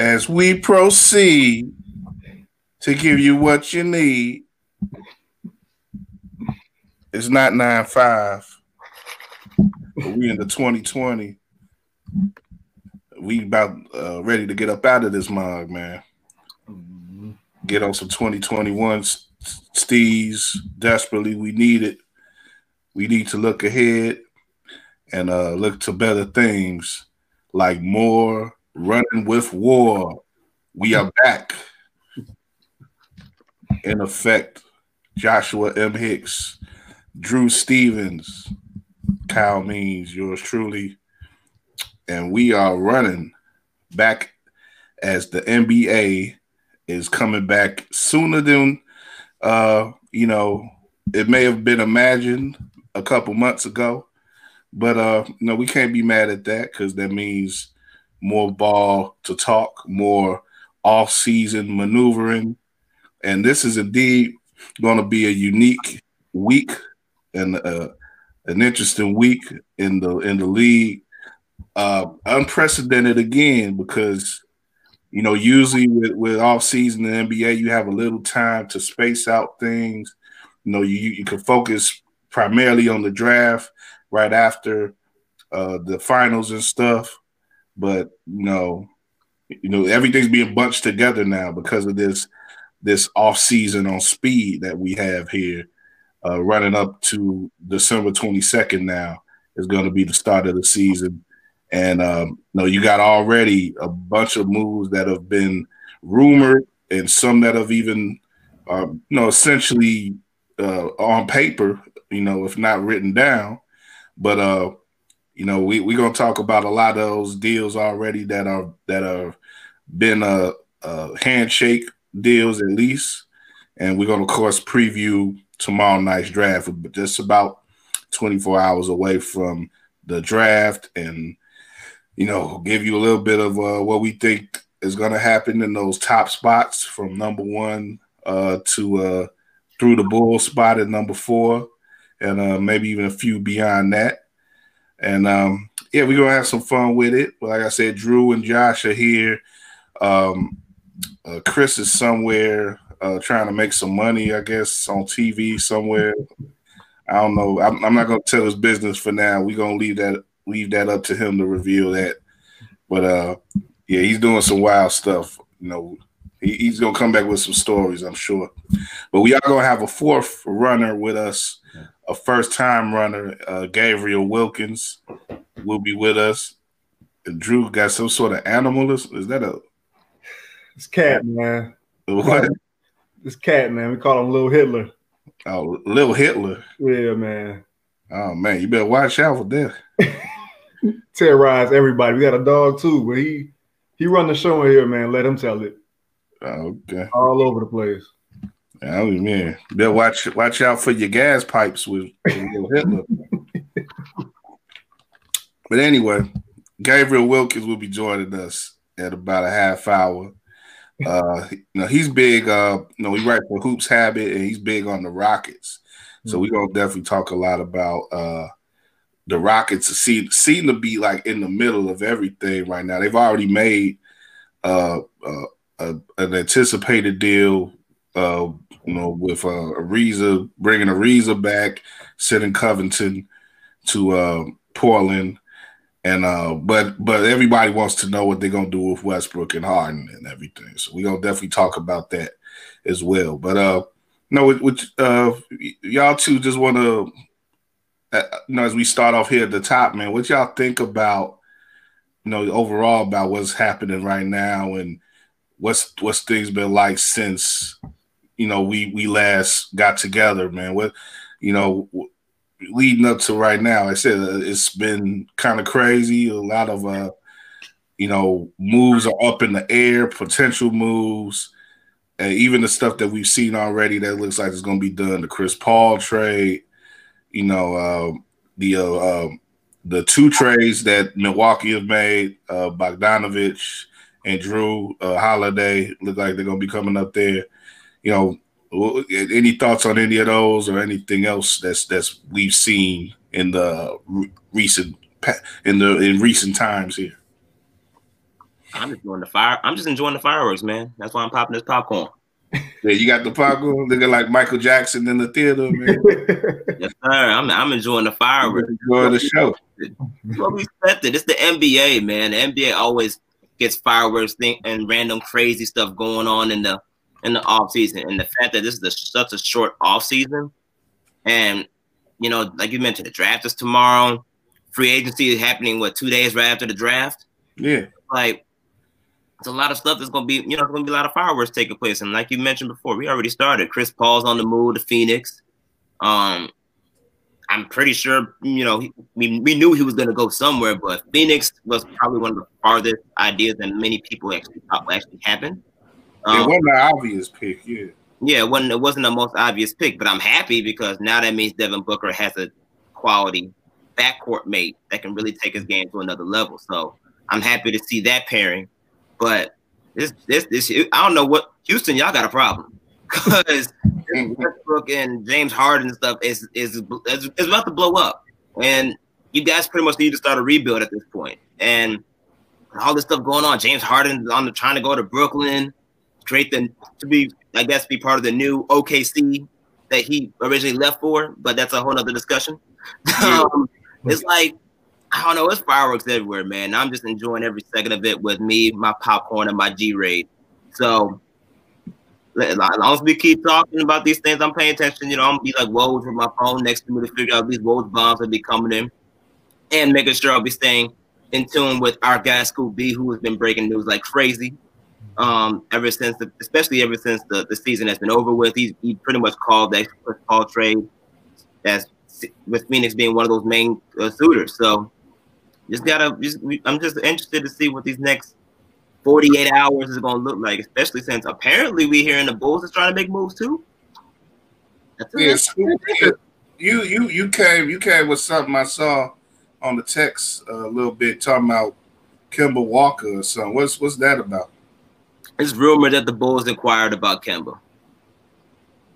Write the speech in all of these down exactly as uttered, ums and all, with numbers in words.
as we proceed to give you what you need. It's not nine five. We in the twenty twenty. We about uh, ready to get up out of this mug, man. Get on some twenty twenty-one steez. Desperately, we need it. We need to look ahead and uh, look to better things, like more running with war. We are back. In effect, Joshua M. Hicks, Drew Stevens, Kyle Means, yours truly. And we are running back as the N B A is coming back sooner than, uh, you know, it may have been imagined a couple months ago. But, uh, no, we can't be mad at that, because that means more ball to talk, more off-season maneuvering. And this is indeed going to be a unique week and uh, an interesting week in the in the league. Uh, unprecedented again, because, you know, usually with, with off-season in the N B A, you have a little time to space out things. You know, you, you can focus primarily on the draft right after uh, the finals and stuff. But, you know, you know, everything's being bunched together now because of this this off-season on speed that we have here, uh, running up to December twenty-second now is going to be the start of the season. And, um, you know, you got already a bunch of moves that have been rumored and some that have even, uh, you know, essentially uh, on paper, you know, if not written down. But, uh, you know, we, we're going to talk about a lot of those deals already that are that have been a, a handshake deals at least, and we're going to, of course, preview tomorrow night's draft. But just about twenty-four hours away from the draft, and, you know, give you a little bit of uh, what we think is going to happen in those top spots from number one uh, to uh, through the bull spot at number four, and uh, maybe even a few beyond that. And um, yeah, we're going to have some fun with it. But like I said, Drew and Josh are here. Um, Uh, Chris is somewhere uh, trying to make some money, I guess, on T V somewhere. I don't know. I'm, I'm not going to tell his business for now. We're going to leave that leave that up to him to reveal that. But, uh, yeah, he's doing some wild stuff. You know, he, he's going to come back with some stories, I'm sure. But we are going to have a fourth runner with us, a first-time runner, uh, Gabriel Wilkins, will be with us. And Drew got some sort of animal. Is that a – It's Cat, man. What? It's Cat, man. We call him Little Hitler. Oh, Little Hitler. Yeah, man. Oh, man. You better watch out for that. Terrorize everybody. We got a dog, too, but he, he run the show in here, man. Let him tell it. Okay. All over the place. I mean, man. You better watch, watch out for your gas pipes with, with Little Hitler. But anyway, Gabriel Wilkins will be joining us at about a half hour. Uh, you know, he's big. Uh, you know, he writes for Hoops Habit, and he's big on the Rockets. So we're gonna definitely talk a lot about uh, the Rockets. Seem seem to be like in the middle of everything right now. They've already made uh, uh, uh, an anticipated deal. Uh, you know, with uh, Ariza, bringing Ariza back, sending Covington to uh, Portland. And uh, but but everybody wants to know what they're gonna do with Westbrook and Harden and everything. So we're gonna definitely talk about that as well. But uh, no, with, with uh, y'all two just want to, uh, you know, as we start off here at the top, man, what y'all think about, you know, overall about what's happening right now and what's what's things been like since, you know, we we last got together, man. What, you know, leading up to right now, I said uh, it's been kind of crazy. A lot of, uh, you know, moves are up in the air, potential moves, and even the stuff that we've seen already that looks like it's going to be done. The Chris Paul trade, you know, uh, the uh, uh, the two trades that Milwaukee have made, uh, Bogdanović and Drew uh, Holiday, look like they're going to be coming up there, you know. Any thoughts on any of those or anything else that's that's we've seen in the recent in the in recent times here? I'm just doing the fire. I'm just enjoying the fireworks, man. That's why I'm popping this popcorn. Yeah, you got the popcorn, looking like Michael Jackson in the theater, man. Yes, sir. I'm I'm enjoying the fireworks. Enjoying the show. What we expected. It's the N B A, man. The N B A always gets fireworks thing and random crazy stuff going on in the in the off season. And the fact that this is a, such a short off season, and you know, like you mentioned, the draft is tomorrow. Free agency is happening what two days right after the draft. Yeah, like. It's a lot of stuff that's going to be, you know, it's going to be a lot of fireworks taking place. And like you mentioned before, we already started. Chris Paul's on the move to Phoenix. Um, I'm pretty sure, you know, he, we, we knew he was going to go somewhere, but Phoenix was probably one of the farthest ideas that many people actually thought would actually happen. Um, it wasn't an obvious pick, yeah. Yeah, it wasn't, it wasn't the most obvious pick, but I'm happy because now that means Devin Booker has a quality backcourt mate that can really take his game to another level. So I'm happy to see that pairing. But this, this, this, I don't know what Houston, y'all got a problem because Westbrook and James Harden and stuff is, is is is about to blow up, and you guys pretty much need to start a rebuild at this point. And all this stuff going on, James Harden on the trying to go to Brooklyn, create the to be, I guess, be part of the new O K C that he originally left for, but that's a whole nother discussion. um, it's like. I don't know. It's fireworks everywhere, man. I'm just enjoying every second of it with me, my popcorn, and my G-Raid. So as long as we keep talking about these things, I'm paying attention. You know, I'm going to be like Woj with my phone next to me to figure out these Woj bombs that be coming in and making sure I'll be staying in tune with our guy, Scoop B, who has been breaking news like crazy um, ever since, the, especially ever since the, the season has been over with. He's, he pretty much called that Chris Paul trade as with Phoenix being one of those main uh, suitors. So, Just gotta. Just, I'm just interested to see what these next forty-eight hours is gonna look like, especially since apparently we hearing the Bulls is trying to make moves too. Yes, yeah, you you you came you came with something I saw on the text a little bit talking about Kemba Walker or something. What's what's that about? It's rumored that the Bulls inquired about Kemba.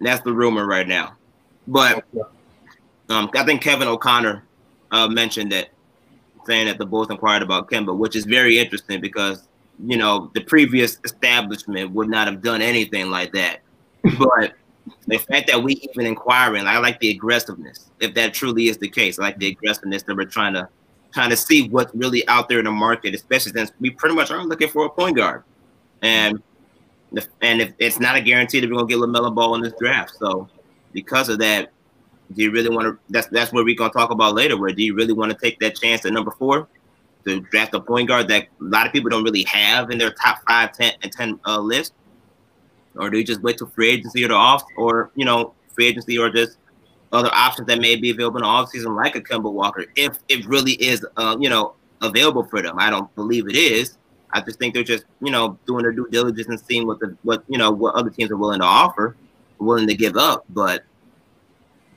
And that's the rumor right now, but okay. um, I think Kevin O'Connor uh, mentioned that. Saying that the Bulls inquired about Kemba, which is very interesting because, you know, the previous establishment would not have done anything like that. But the fact that we even inquiring, I like the aggressiveness, if that truly is the case, I like the aggressiveness that we're trying to trying to see what's really out there in the market, especially since we pretty much are looking for a point guard. And, the, and if it's not a guarantee that we're going to get LaMelo Ball in this draft. So because of that, do you really want to? That's that's what we're gonna talk about later. Where do you really want to take that chance at number four to draft a point guard that a lot of people don't really have in their top five, ten, and ten uh, list, or do you just wait till free agency or the off, or you know, free agency or just other options that may be available in the offseason, like a Kemba Walker, if it really is, uh, you know, available for them? I don't believe it is. I just think they're just you know doing their due diligence and seeing what the what you know what other teams are willing to offer, willing to give up, but.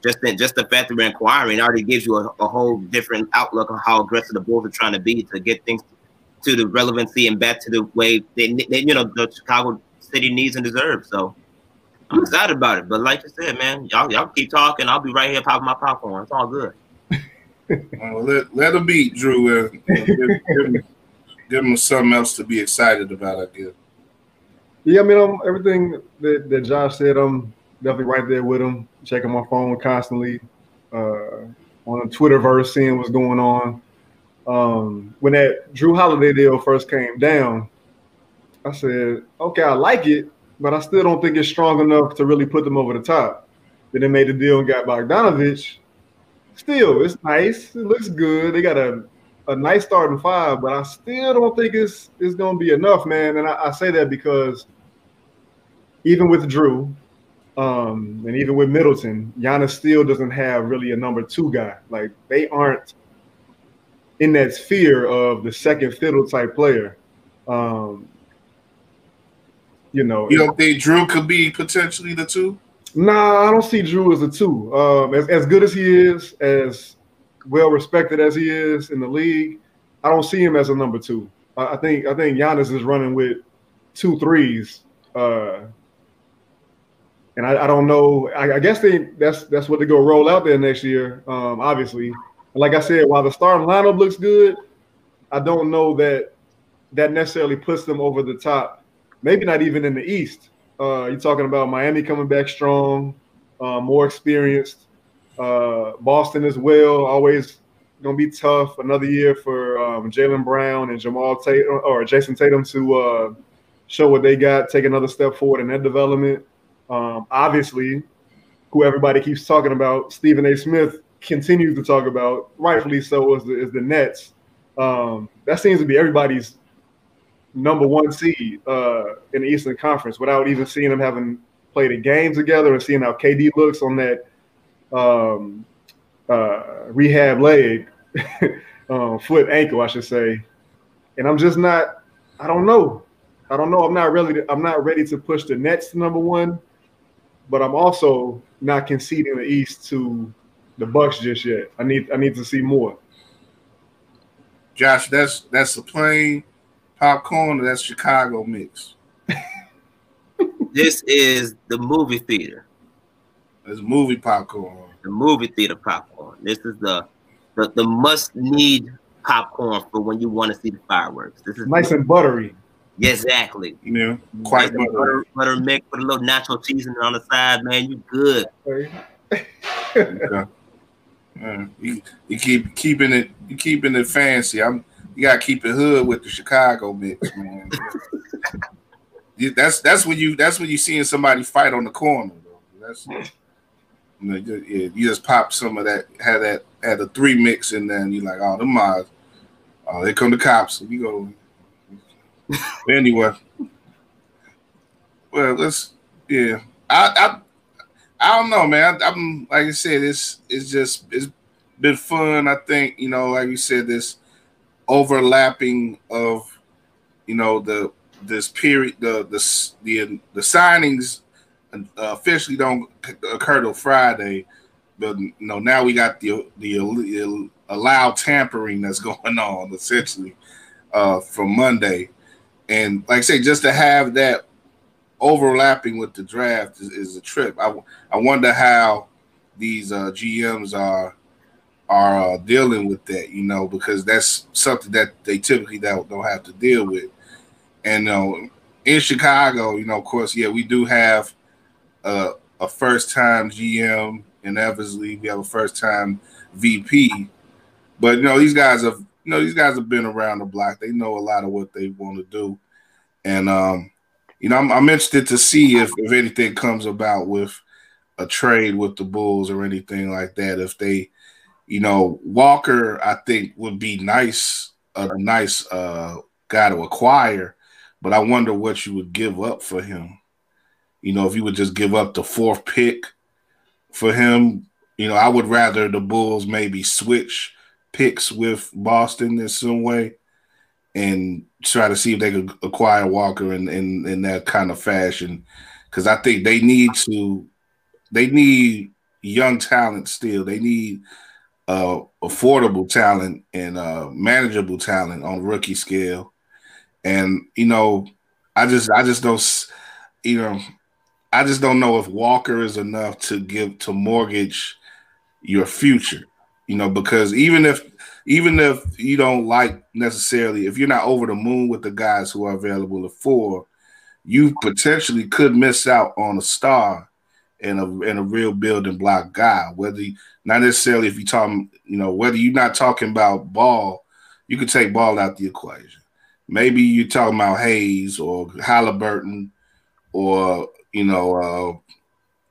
Just, in, just the fact that we're inquiring already gives you a, a whole different outlook on how aggressive the Bulls are trying to be to get things to the relevancy and back to the way they, they you know, the Chicago city needs and deserves. So I'm excited about it. But like you said, man, y'all y'all keep talking. I'll be right here popping my popcorn. It's all good. Well, let let them beat Drew. Uh, give, give, them, give them something else to be excited about, I guess. Yeah, I mean, um, everything that, that Josh said, um. Definitely right there with him, checking my phone constantly, uh, on the Twitterverse, seeing what's going on. Um, when that Drew Holiday deal first came down, I said, okay, I like it, but I still don't think it's strong enough to really put them over the top. Then they made the deal and got Bogdanović. Still, it's nice. It looks good. They got a, a nice starting five, but I still don't think it's, it's going to be enough, man. And I, I say that because even with Drew – Um, and even with Middleton, Giannis still doesn't have really a number two guy. Like, they aren't in that sphere of the second fiddle type player. Um, you know. You don't think Drew could be potentially the two? Nah, I don't see Drew as a two. Um, as, as good as he is, as well-respected as he is in the league, I don't see him as a number two. I, I think I think Giannis is running with two threes, uh, And I, I don't know. I, I guess they that's that's what they go roll out there next year. Um, obviously, like I said, while the starting lineup looks good, I don't know that that necessarily puts them over the top. Maybe not even in the East. Uh, you're talking about Miami coming back strong, uh, more experienced. Uh, Boston as well, always going to be tough. Another year for um, Jaylen Brown and Jamal Tatum or Jason Tatum to uh, show what they got, take another step forward in their development. Um, obviously, who everybody keeps talking about, Stephen A. Smith continues to talk about, rightfully so, is the, is the Nets. Um, that seems to be everybody's number one seed uh, in the Eastern Conference without even seeing them having played a game together and seeing how K D looks on that um, uh, rehab leg, um, foot, ankle, I should say. And I'm just not, I don't know. I don't know. I'm not really, I'm not ready to push the Nets to number one, but I'm also not conceding the East to the Bucks just yet. I need, I need to see more. Josh, that's, that's the plain popcorn. That's Chicago mix. This is the movie theater. It's movie popcorn. The movie theater popcorn. This is the, the, the must need popcorn for when you want to see the fireworks. This is nice and buttery. Yes, exactly. Yeah, quite nice buttery. Butter mix with a little nacho cheese on the side, man. You good? Okay. Yeah, you, you keep keeping it, you keeping it fancy. I'm, you gotta keep it hood with the Chicago mix, man. that's that's when you that's when you seeing somebody fight on the corner. Though. That's you, know, you, you just pop some of that, had that, had a three mix in there, and you're like, oh, them my, oh, here come the cops. And you go. Anyway, well, let's yeah. I I I don't know, man. I, I'm like I said, it's it's just it's been fun. I think you know, like you said, this overlapping of you know the this period the the the, the signings officially don't occur till Friday, but you know now we got the the allowed tampering that's going on essentially uh, from Monday. And like I say, just to have that overlapping with the draft is, is a trip. I, I wonder how these uh, G Ms are are uh, dealing with that, you know, because that's something that they typically don't, don't have to deal with. And uh, in Chicago, you know, of course, yeah, we do have a, a first-time G M in Eversley. We have a first-time V P. But, you know, these guys have – you know, these guys have been around the block. They know a lot of what they want to do. And, um, you know, I'm, I'm interested to see if, if anything comes about with a trade with the Bulls or anything like that. If they, you know, Walker, I think, would be nice, a nice uh, guy to acquire. But I wonder what you would give up for him. You know, if you would just give up the fourth pick for him, you know, I would rather the Bulls maybe switch picks with Boston in some way and try to see if they could acquire Walker in, in, in that kind of fashion. Because I think they need to – they need young talent still. They need uh, affordable talent and uh, manageable talent on rookie scale. And, you know, I just I just don't – you know, I just don't know if Walker is enough to give – to mortgage your future. You know, because even if even if you don't like necessarily, if you're not over the moon with the guys who are available at four, you potentially could miss out on a star and a and a real building block guy. Whether you, not necessarily if you're talking, you know, whether you're not talking about Ball, you could take Ball out the equation. Maybe you're talking about Hayes or Halliburton or you know, uh,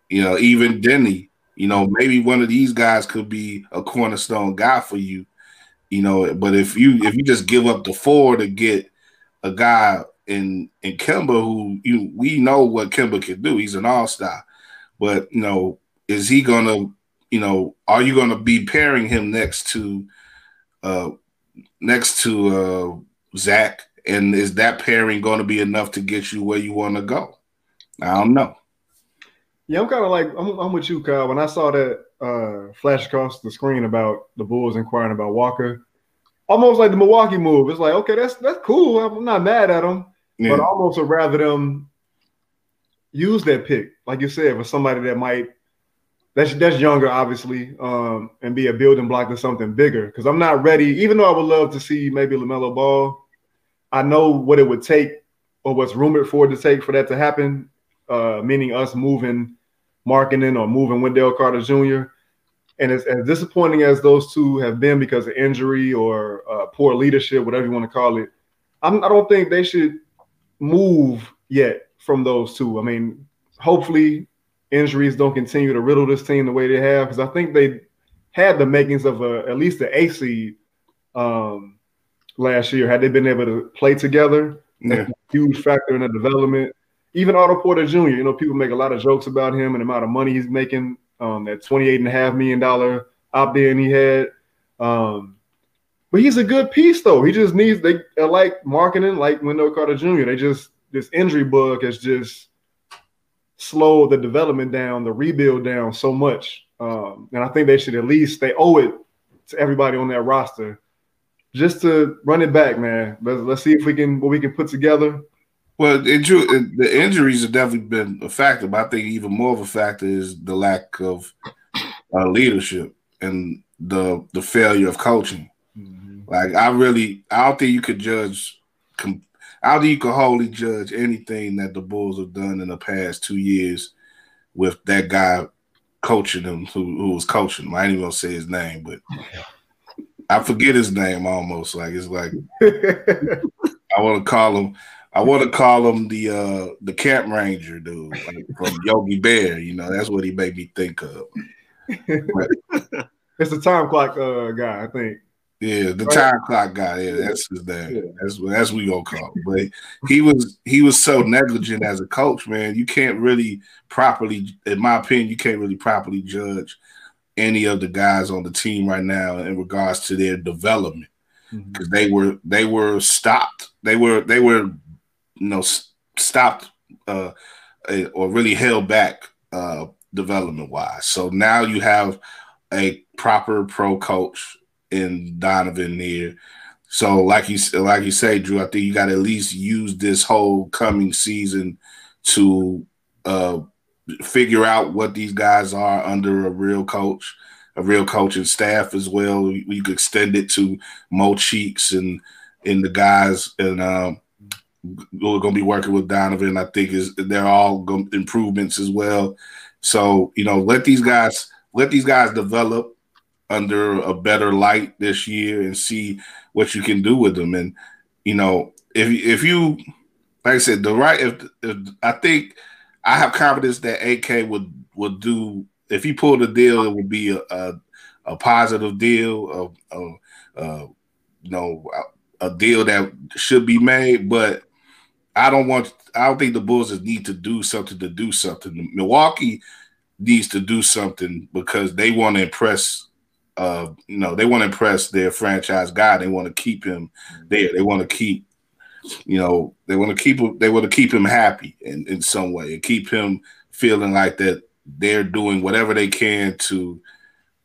you know, even Deni. You know, maybe one of these guys could be a cornerstone guy for you. You know, but if you if you just give up the four to get a guy in in Kemba, who you we know what Kemba can do, he's an all-star. But you know, is he gonna? You know, are you gonna be pairing him next to uh, next to uh, Zach? And is that pairing going to be enough to get you where you want to go? I don't know. Yeah, I'm kind of like, I'm, I'm with you, Kyle. When I saw that uh, flash across the screen about the Bulls inquiring about Walker, almost like the Milwaukee move. It's like, okay, that's that's cool. I'm not mad at them. Yeah. But I almost would rather them use that pick, like you said, for somebody that might, that's, that's younger, obviously, um, and be a building block to something bigger. Because I'm not ready, even though I would love to see maybe LaMelo Ball, I know what it would take, or what's rumored for it to take for that to happen, uh, meaning us moving Markkanen or moving Wendell Carter Junior And as, as disappointing as those two have been because of injury or uh, poor leadership, whatever you want to call it, I'm, I don't think they should move yet from those two. I mean, hopefully injuries don't continue to riddle this team the way they have, because I think they had the makings of a, at least an A seed um, last year. Had they been able to play together, yeah. That's a huge factor in the development. Even Otto Porter Junior, you know, people make a lot of jokes about him and the amount of money he's making. Um, that twenty-eight and a half million dollars opt-in he had, um, but he's a good piece though. He just needs they like Markkanen, like Wendell Carter Junior They just this injury bug has just slowed the development down, the rebuild down so much. Um, and I think they should at least they owe it to everybody on that roster just to run it back, man. Let's let's see if we can what we can put together. Well, it, it, the injuries have definitely been a factor, but I think even more of a factor is the lack of uh, leadership and the the failure of coaching. Mm-hmm. Like, I really, I don't think you could judge, I don't think you could wholly judge anything that the Bulls have done in the past two years with that guy coaching them, who, who was coaching him. I ain't even gonna say his name, but I forget his name almost. Like, it's like, I want to call him. I want to call him the uh, the camp ranger dude, like from Yogi Bear. You know, that's what he made me think of. But, it's the time clock uh, guy, I think. Yeah, the right? time clock guy. Yeah, that's his name. Yeah. That's what that's what we gonna call him. But he was he was so negligent as a coach, man. You can't really properly, in my opinion, you can't really properly judge any of the guys on the team right now in regards to their development, because mm-hmm. they were they were stopped. They were they were. You know, stopped uh, or really held back uh, development-wise. So now you have a proper pro coach in Donovan here. So like you like you say, Drew, I think you got to at least use this whole coming season to uh, figure out what these guys are under a real coach, a real coaching staff as well. You could extend it to Mo Cheeks and and the guys and. Um, We're going to be working with Donovan. I think is they're all improvements as well. So you know, let these guys let these guys develop under a better light this year and see what you can do with them. And you know, if if you like I said, the right. If, if I think I have confidence that A K would would do if he pulled a deal, it would be a a, a positive deal. A, a, a, you know, a deal that should be made, but. I don't want. I don't think the Bulls need to do something to do something. Milwaukee needs to do something because they want to impress. Uh, you know, they want to impress their franchise guy. They want to keep him there. They want to keep. You know, they want to keep. They want to keep him happy in, in some way and keep him feeling like that they're doing whatever they can to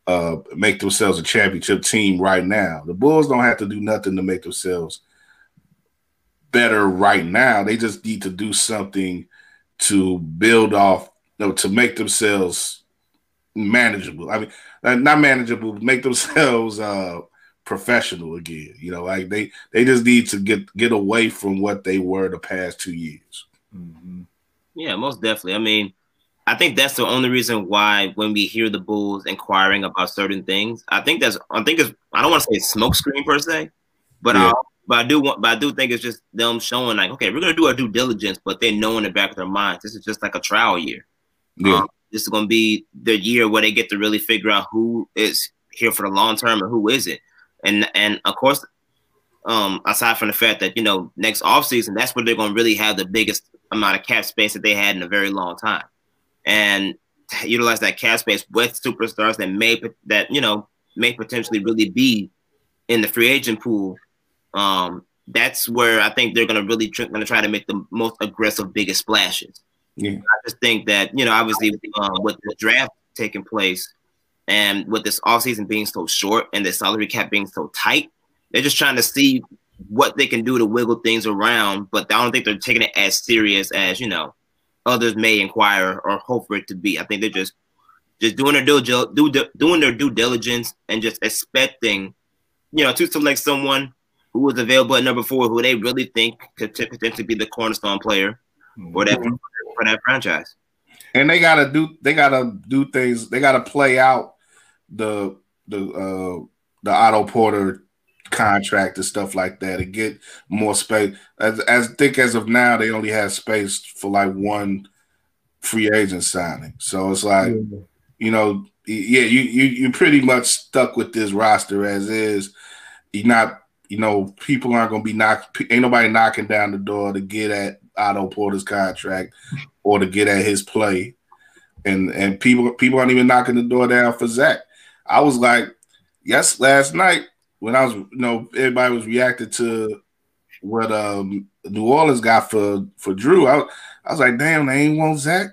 uh, make themselves a championship team right now. The Bulls don't have to do nothing to make themselves. Better right now. They just need to do something to build off, you know, to make themselves manageable. I mean, not manageable, but make themselves uh, professional again. You know, like they they just need to get get away from what they were the past two years. Mm-hmm. Yeah, most definitely. I mean, I think that's the only reason why when we hear the Bulls inquiring about certain things, I think that's I think it's I don't want to say smokescreen per se, but yeah. I. But I do want, but I do think it's just them showing like, okay, we're gonna do our due diligence, but they know in the back of their minds this is just like a trial year. Yeah. Um, this is gonna be the year where they get to really figure out who is here for the long term and who isn't. And and of course, um, aside from the fact that you know next offseason, that's where they're gonna really have the biggest amount of cap space that they had in a very long time, and utilize that cap space with superstars that may that you know may potentially really be in the free agent pool. Um, that's where I think they're gonna really tr- gonna try to make the most aggressive, biggest splashes. Yeah. I just think that you know, obviously, um, with the draft taking place and with this offseason being so short and the salary cap being so tight, they're just trying to see what they can do to wiggle things around. But I don't think they're taking it as serious as you know others may inquire or hope for it to be. I think they're just just doing their due do doing their due diligence and just expecting you know to select someone who is available at number four, who they really think could potentially be the cornerstone player for that for that franchise. And they gotta do they gotta do things. They gotta play out the the uh, the Otto Porter contract and stuff like that to get more space. As, as I think as of now, they only have space for like one free agent signing. So it's like, yeah. you know, yeah, you you you're pretty much stuck with this roster as is. You're not, you know, people aren't gonna be knocked. Ain't nobody knocking down the door to get at Otto Porter's contract or to get at his play, and and people people aren't even knocking the door down for Zach. I was like, yes, last night when I was, you know, everybody was reacting to what um, New Orleans got for for Drew. I, I was like, damn, they ain't want Zach.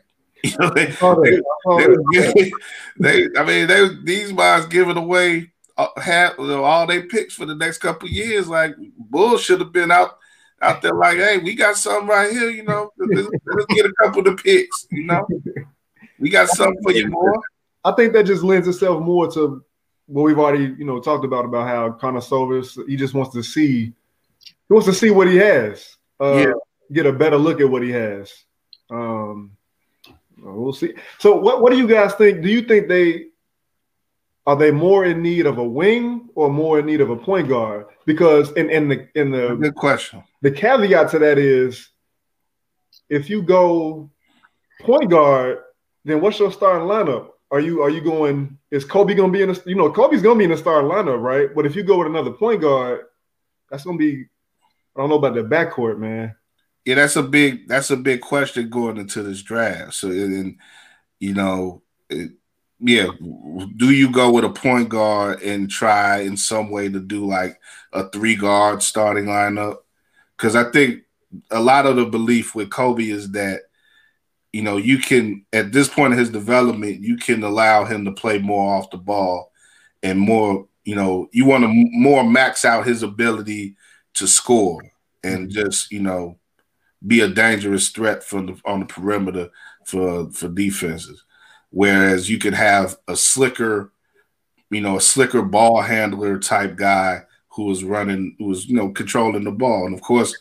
You know, they, they, they, they, I mean, they these guys giving away have you know, all they picks for the next couple of years. Like, Bull should have been out. Out there, like, hey, we got something right here, you know. Let's, let's get a couple of the picks, you know. We got something for you, boy. I think that just lends itself more to what we've already, you know, talked about about how Konosovas, he just wants to see, he wants to see what he has, uh, yeah. get a better look at what he has. Um, we'll see. So, what what do you guys think? Do you think they are they more in need of a wing or more in need of a point guard? Because in, in the in the good question. The caveat to that is, if you go point guard, then what's your starting lineup? Are you are you going? Is Kobe going to be in? The, you know, Kobe's going to be in the starting lineup, right? But if you go with another point guard, that's going to be. I don't know about the backcourt, man. Yeah, that's a big that's a big question going into this draft. So, and you know, it, yeah, do you go with a point guard and try in some way to do like a three guard starting lineup? Because I think a lot of the belief with Kobe is that, you know, you can, at this point in his development, you can allow him to play more off the ball and more, you know, you want to more max out his ability to score and just, you know, be a dangerous threat from the, on the perimeter for, for defenses. Whereas you could have a slicker, you know, a slicker ball handler type guy who was running, who was, you know, controlling the ball. And, of course,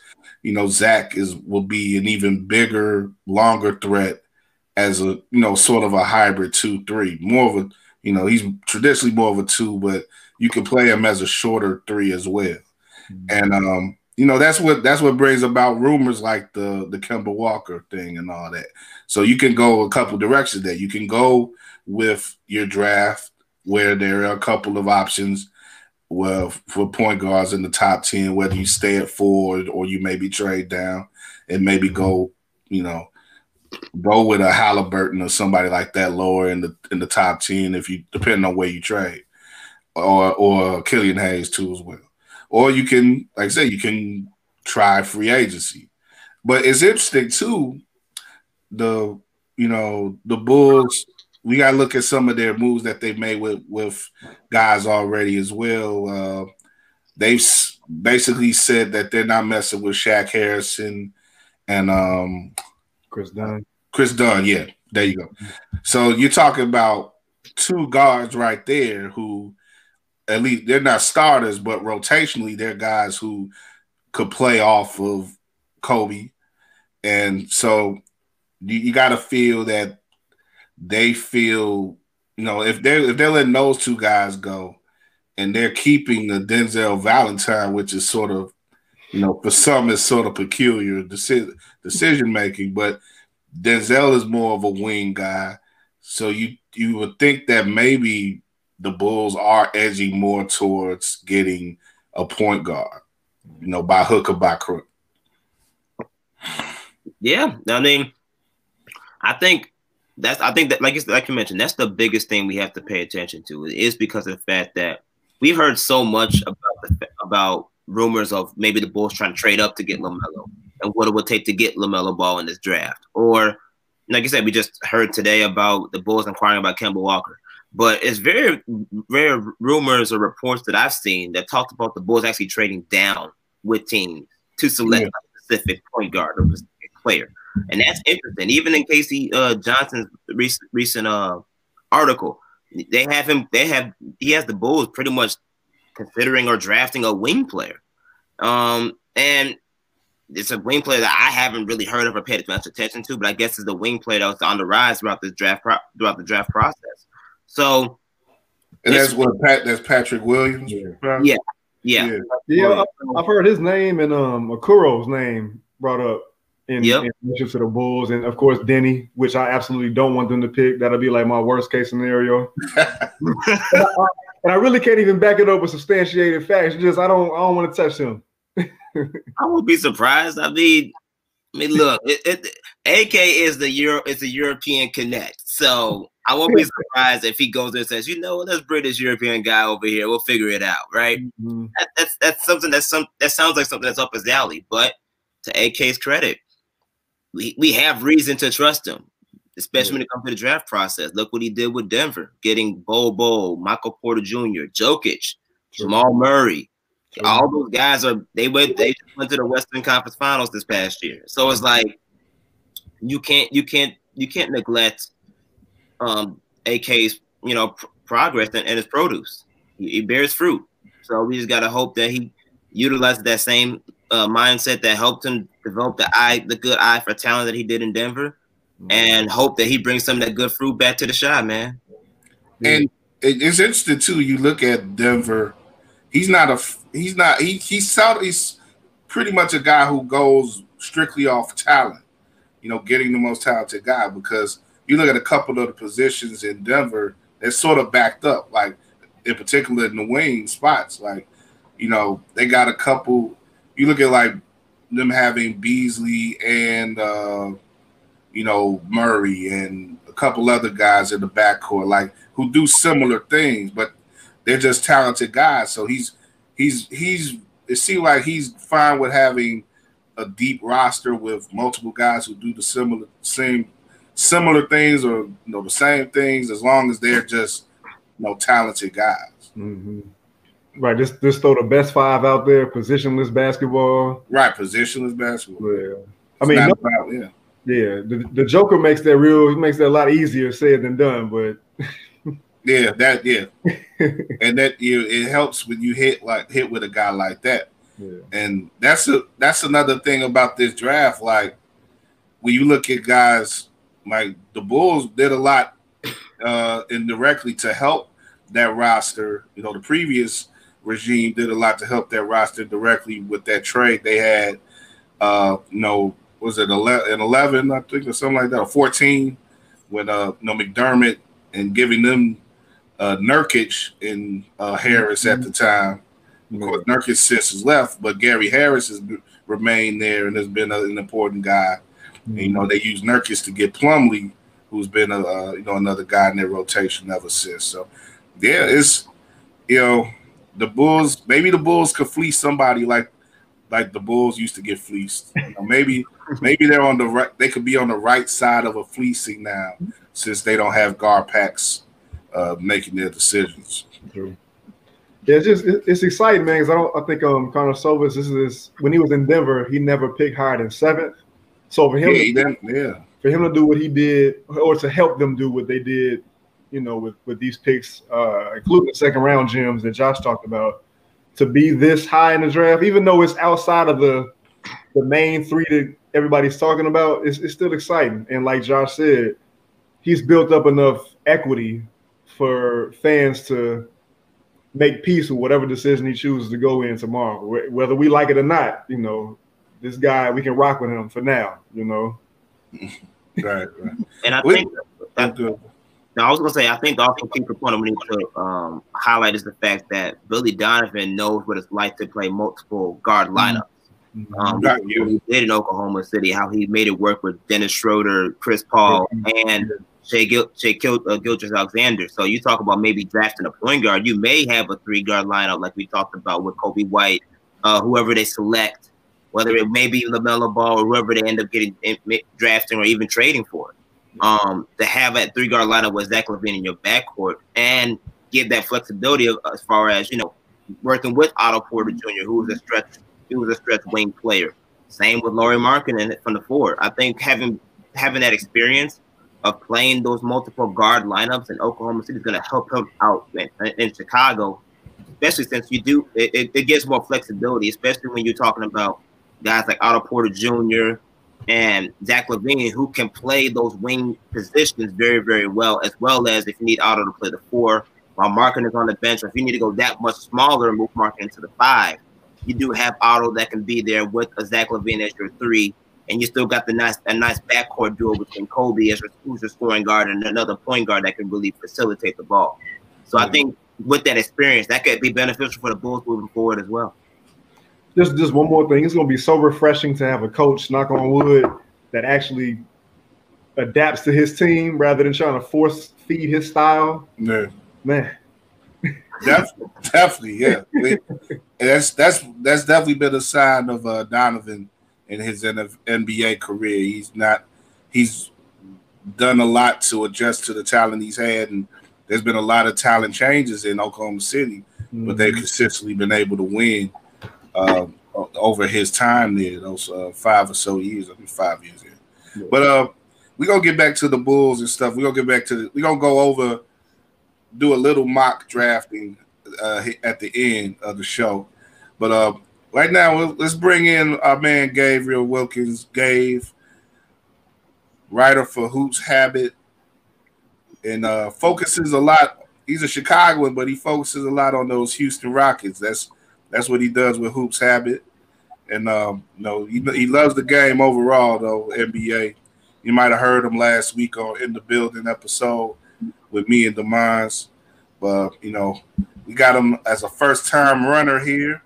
you know, Zach is will be an even bigger, longer threat as a, you know, sort of a hybrid two three. More of a, you know, he's traditionally more of a two, but you can play him as a shorter three as well. Mm-hmm. And, um, you know, that's what that's what brings about rumors like the, the Kemba Walker thing and all that. So you can go a couple directions there. You can go with your draft where there are a couple of options. Well, for point guards in the top ten, whether you stay at four or you maybe trade down and maybe go, you know, go with a Halliburton or somebody like that lower in the in the top ten, if you depending on where you trade, or or Killian Hayes too as well. Or you can, like I said, you can try free agency. But it's interesting too. The you know the Bulls. We got to look at some of their moves that they've made with, with guys already as well. Uh, they've basically said that they're not messing with Shaq Harrison and um, Chris Dunn. Chris Dunn, yeah. There you go. So you're talking about two guards right there who, at least they're not starters, but rotationally they're guys who could play off of Kobe. And so you, you got to feel that they feel, you know, if they're, if they're letting those two guys go and they're keeping the Denzel Valentine, which is sort of, you know, for some is sort of peculiar deci- decision-making, but Denzel is more of a wing guy. So you, you would think that maybe the Bulls are edging more towards getting a point guard, you know, by hook or by crook. Yeah, I mean, I think – That's I think that like you, like you mentioned, that's the biggest thing we have to pay attention to. It is because of the fact that we've heard so much about the, about rumors of maybe the Bulls trying to trade up to get LaMelo and what it would take to get LaMelo Ball in this draft. Or like you said, we just heard today about the Bulls inquiring about Kemba Walker. But it's very rare rumors or reports that I've seen that talked about the Bulls actually trading down with teams to select yeah. a specific point guard or a specific player. And that's interesting. Even in Casey uh, Johnson's recent recent uh, article, they have him. They have he has the Bulls pretty much considering or drafting a wing player. Um, and it's a wing player that I haven't really heard of or paid much attention to, but I guess is the wing player that was on the rise throughout the draft pro- throughout the draft process. So, and that's what Pat. That's Patrick Williams. Yeah, yeah, yeah. yeah I've heard his name and um, Akuro's name brought up in, yep. in relation to the Bulls, and of course Deni, which I absolutely don't want them to pick. That'll be like my worst case scenario. and, I, and I really can't even back it up with substantiated facts. Just I don't. I don't want to touch him. I would be surprised. I mean, I mean, look, it, it, A K is the Euro, it's a European connect, so I won't be surprised if he goes there and says, you know what, let's bring this European guy over here. We'll figure it out, right? Mm-hmm. That, that's that's something that's some that sounds like something that's up his alley. But to A K's credit, we we have reason to trust him, especially yeah. when it comes to the draft process. Look what he did with Denver, getting Bol Bol, Michael Porter Junior, Jokic, Jamal Murray. All those guys are they went they went to the Western Conference Finals this past year. So it's like you can't you can't you can't neglect um, A K's you know pr- progress and, and his produce. He, he bears fruit. So we just gotta hope that he utilizes that same uh, mindset that helped him develop the eye the good eye for talent that he did in Denver, mm-hmm. and hope that he brings some of that good fruit back to the shot, man. And it's interesting too. You look at Denver. He's not a. He's not. He he's, he's pretty much a guy who goes strictly off talent. You know, getting the most talented guy, because you look at a couple of the positions in Denver that's sort of backed up. Like in particular in the wing spots, like you know they got a couple. You look at like them having Beasley and uh, you know Murray and a couple other guys in the backcourt, like who do similar things, but. They're just talented guys, so he's he's he's. It seems like he's fine with having a deep roster with multiple guys who do the similar same similar things or you know the same things, as long as they're just you know talented guys. Mm-hmm. Right, just just throw the best five out there. Positionless basketball. Right, positionless basketball. Yeah, it's I mean, no, about, yeah, yeah. The, the Joker makes that real makes that a lot easier said than done, but. Yeah, that yeah, and that you know, it helps when you hit like hit with a guy like that, yeah. and that's a that's another thing about this draft. Like when you look at guys like the Bulls did a lot uh, indirectly to help that roster. You know, the previous regime did a lot to help that roster directly with that trade they had. Uh, you know, was it eleven, an eleven I think, or something like that, or fourteen when uh, you know McDermott and giving them. Uh, Nurkic and uh, Harris at the time. Of course, Nurkic since has left, but Gary Harris has remained there and has been a, an important guy. Mm-hmm. And, you know, they used Nurkic to get Plumlee, who's been a, uh, you know another guy in their rotation ever since. So, yeah, it's you know the Bulls. Maybe the Bulls could fleece somebody like like the Bulls used to get fleeced. You know, maybe maybe they're on the right. They could be on the right side of a fleecing now, since they don't have guard packs. Uh, making their decisions. True. Yeah, it's just it, it's exciting, man. Because I don't, I think um, Connor Sovas. This is when he was in Denver, he never picked higher than seventh. So for him, yeah, to, didn't, yeah, for him to do what he did, or to help them do what they did, you know, with with these picks, uh, including the second round gems that Josh talked about, to be this high in the draft, even though it's outside of the the main three that everybody's talking about, it's, it's still exciting. And like Josh said, he's built up enough equity for fans to make peace with whatever decision he chooses to go in tomorrow, whether we like it or not. You know, this guy, we can rock with him for now. You know, right? Right. And I think I, I was gonna say I think also people point we need to um, highlight is the fact that Billy Donovan knows what it's like to play multiple guard lineups. Mm-hmm. Um, right. He did in Oklahoma City, how he made it work with Dennis Schroeder, Chris Paul, mm-hmm. and. Shai Gil- Gil- uh, Gilgeous-Alexander. So you talk about maybe drafting a point guard. You may have a three-guard lineup like we talked about with Kobe White, uh, whoever they select, whether it may be LaMelo Ball or whoever they end up getting in, drafting or even trading for. Um, to have that three-guard lineup with Zach LaVine in your backcourt and give that flexibility of, as far as, you know, working with Otto Porter Junior, who was a stretch, he was a stretch wing player. Same with Lauri Markkanen from the forward. I think having having that experience of playing those multiple guard lineups in Oklahoma City is going to help him out in, in Chicago especially since you do it, it, it gives more flexibility, especially when you're talking about guys like Otto Porter Junior and Zach LaVine, who can play those wing positions very, very well, as well as if you need Otto to play the four while Markkanen is on the bench, or if you need to go that much smaller and move Markkanen to the five, you do have Otto that can be there with a Zach LaVine as your three, and you still got the nice a nice backcourt duo between Kobe as your, who's your scoring guard, and another point guard that can really facilitate the ball. So mm-hmm. I think with that experience, that could be beneficial for the Bulls moving forward as well. Just, just one more thing. It's going to be so refreshing to have a coach, knock on wood, that actually adapts to his team rather than trying to force feed his style. Yeah. Man. Definitely, definitely, yeah. It, that's that's that's definitely been a sign of uh, Donovan in his N B A career. He's not he's done a lot to adjust to the talent he's had, and there's been a lot of talent changes in Oklahoma City, mm-hmm. but they've consistently been able to win uh, over his time there, those uh, five or so years. I think five years here. Yeah. But uh, we're gonna get back to the Bulls and stuff. We're gonna get back to the, we're gonna go over. Do a little mock drafting uh, at the end of the show. But uh, right now, let's bring in our man Gabriel Wilkins, Gabe, writer for Hoops Habit, and uh, focuses a lot. He's a Chicagoan, but he focuses a lot on those Houston Rockets. That's that's what he does with Hoops Habit. And um, you know, he, he loves the game overall, though, N B A. You might have heard him last week on In the Building episode with me and Demons, but you know, we got him as a first-time runner here,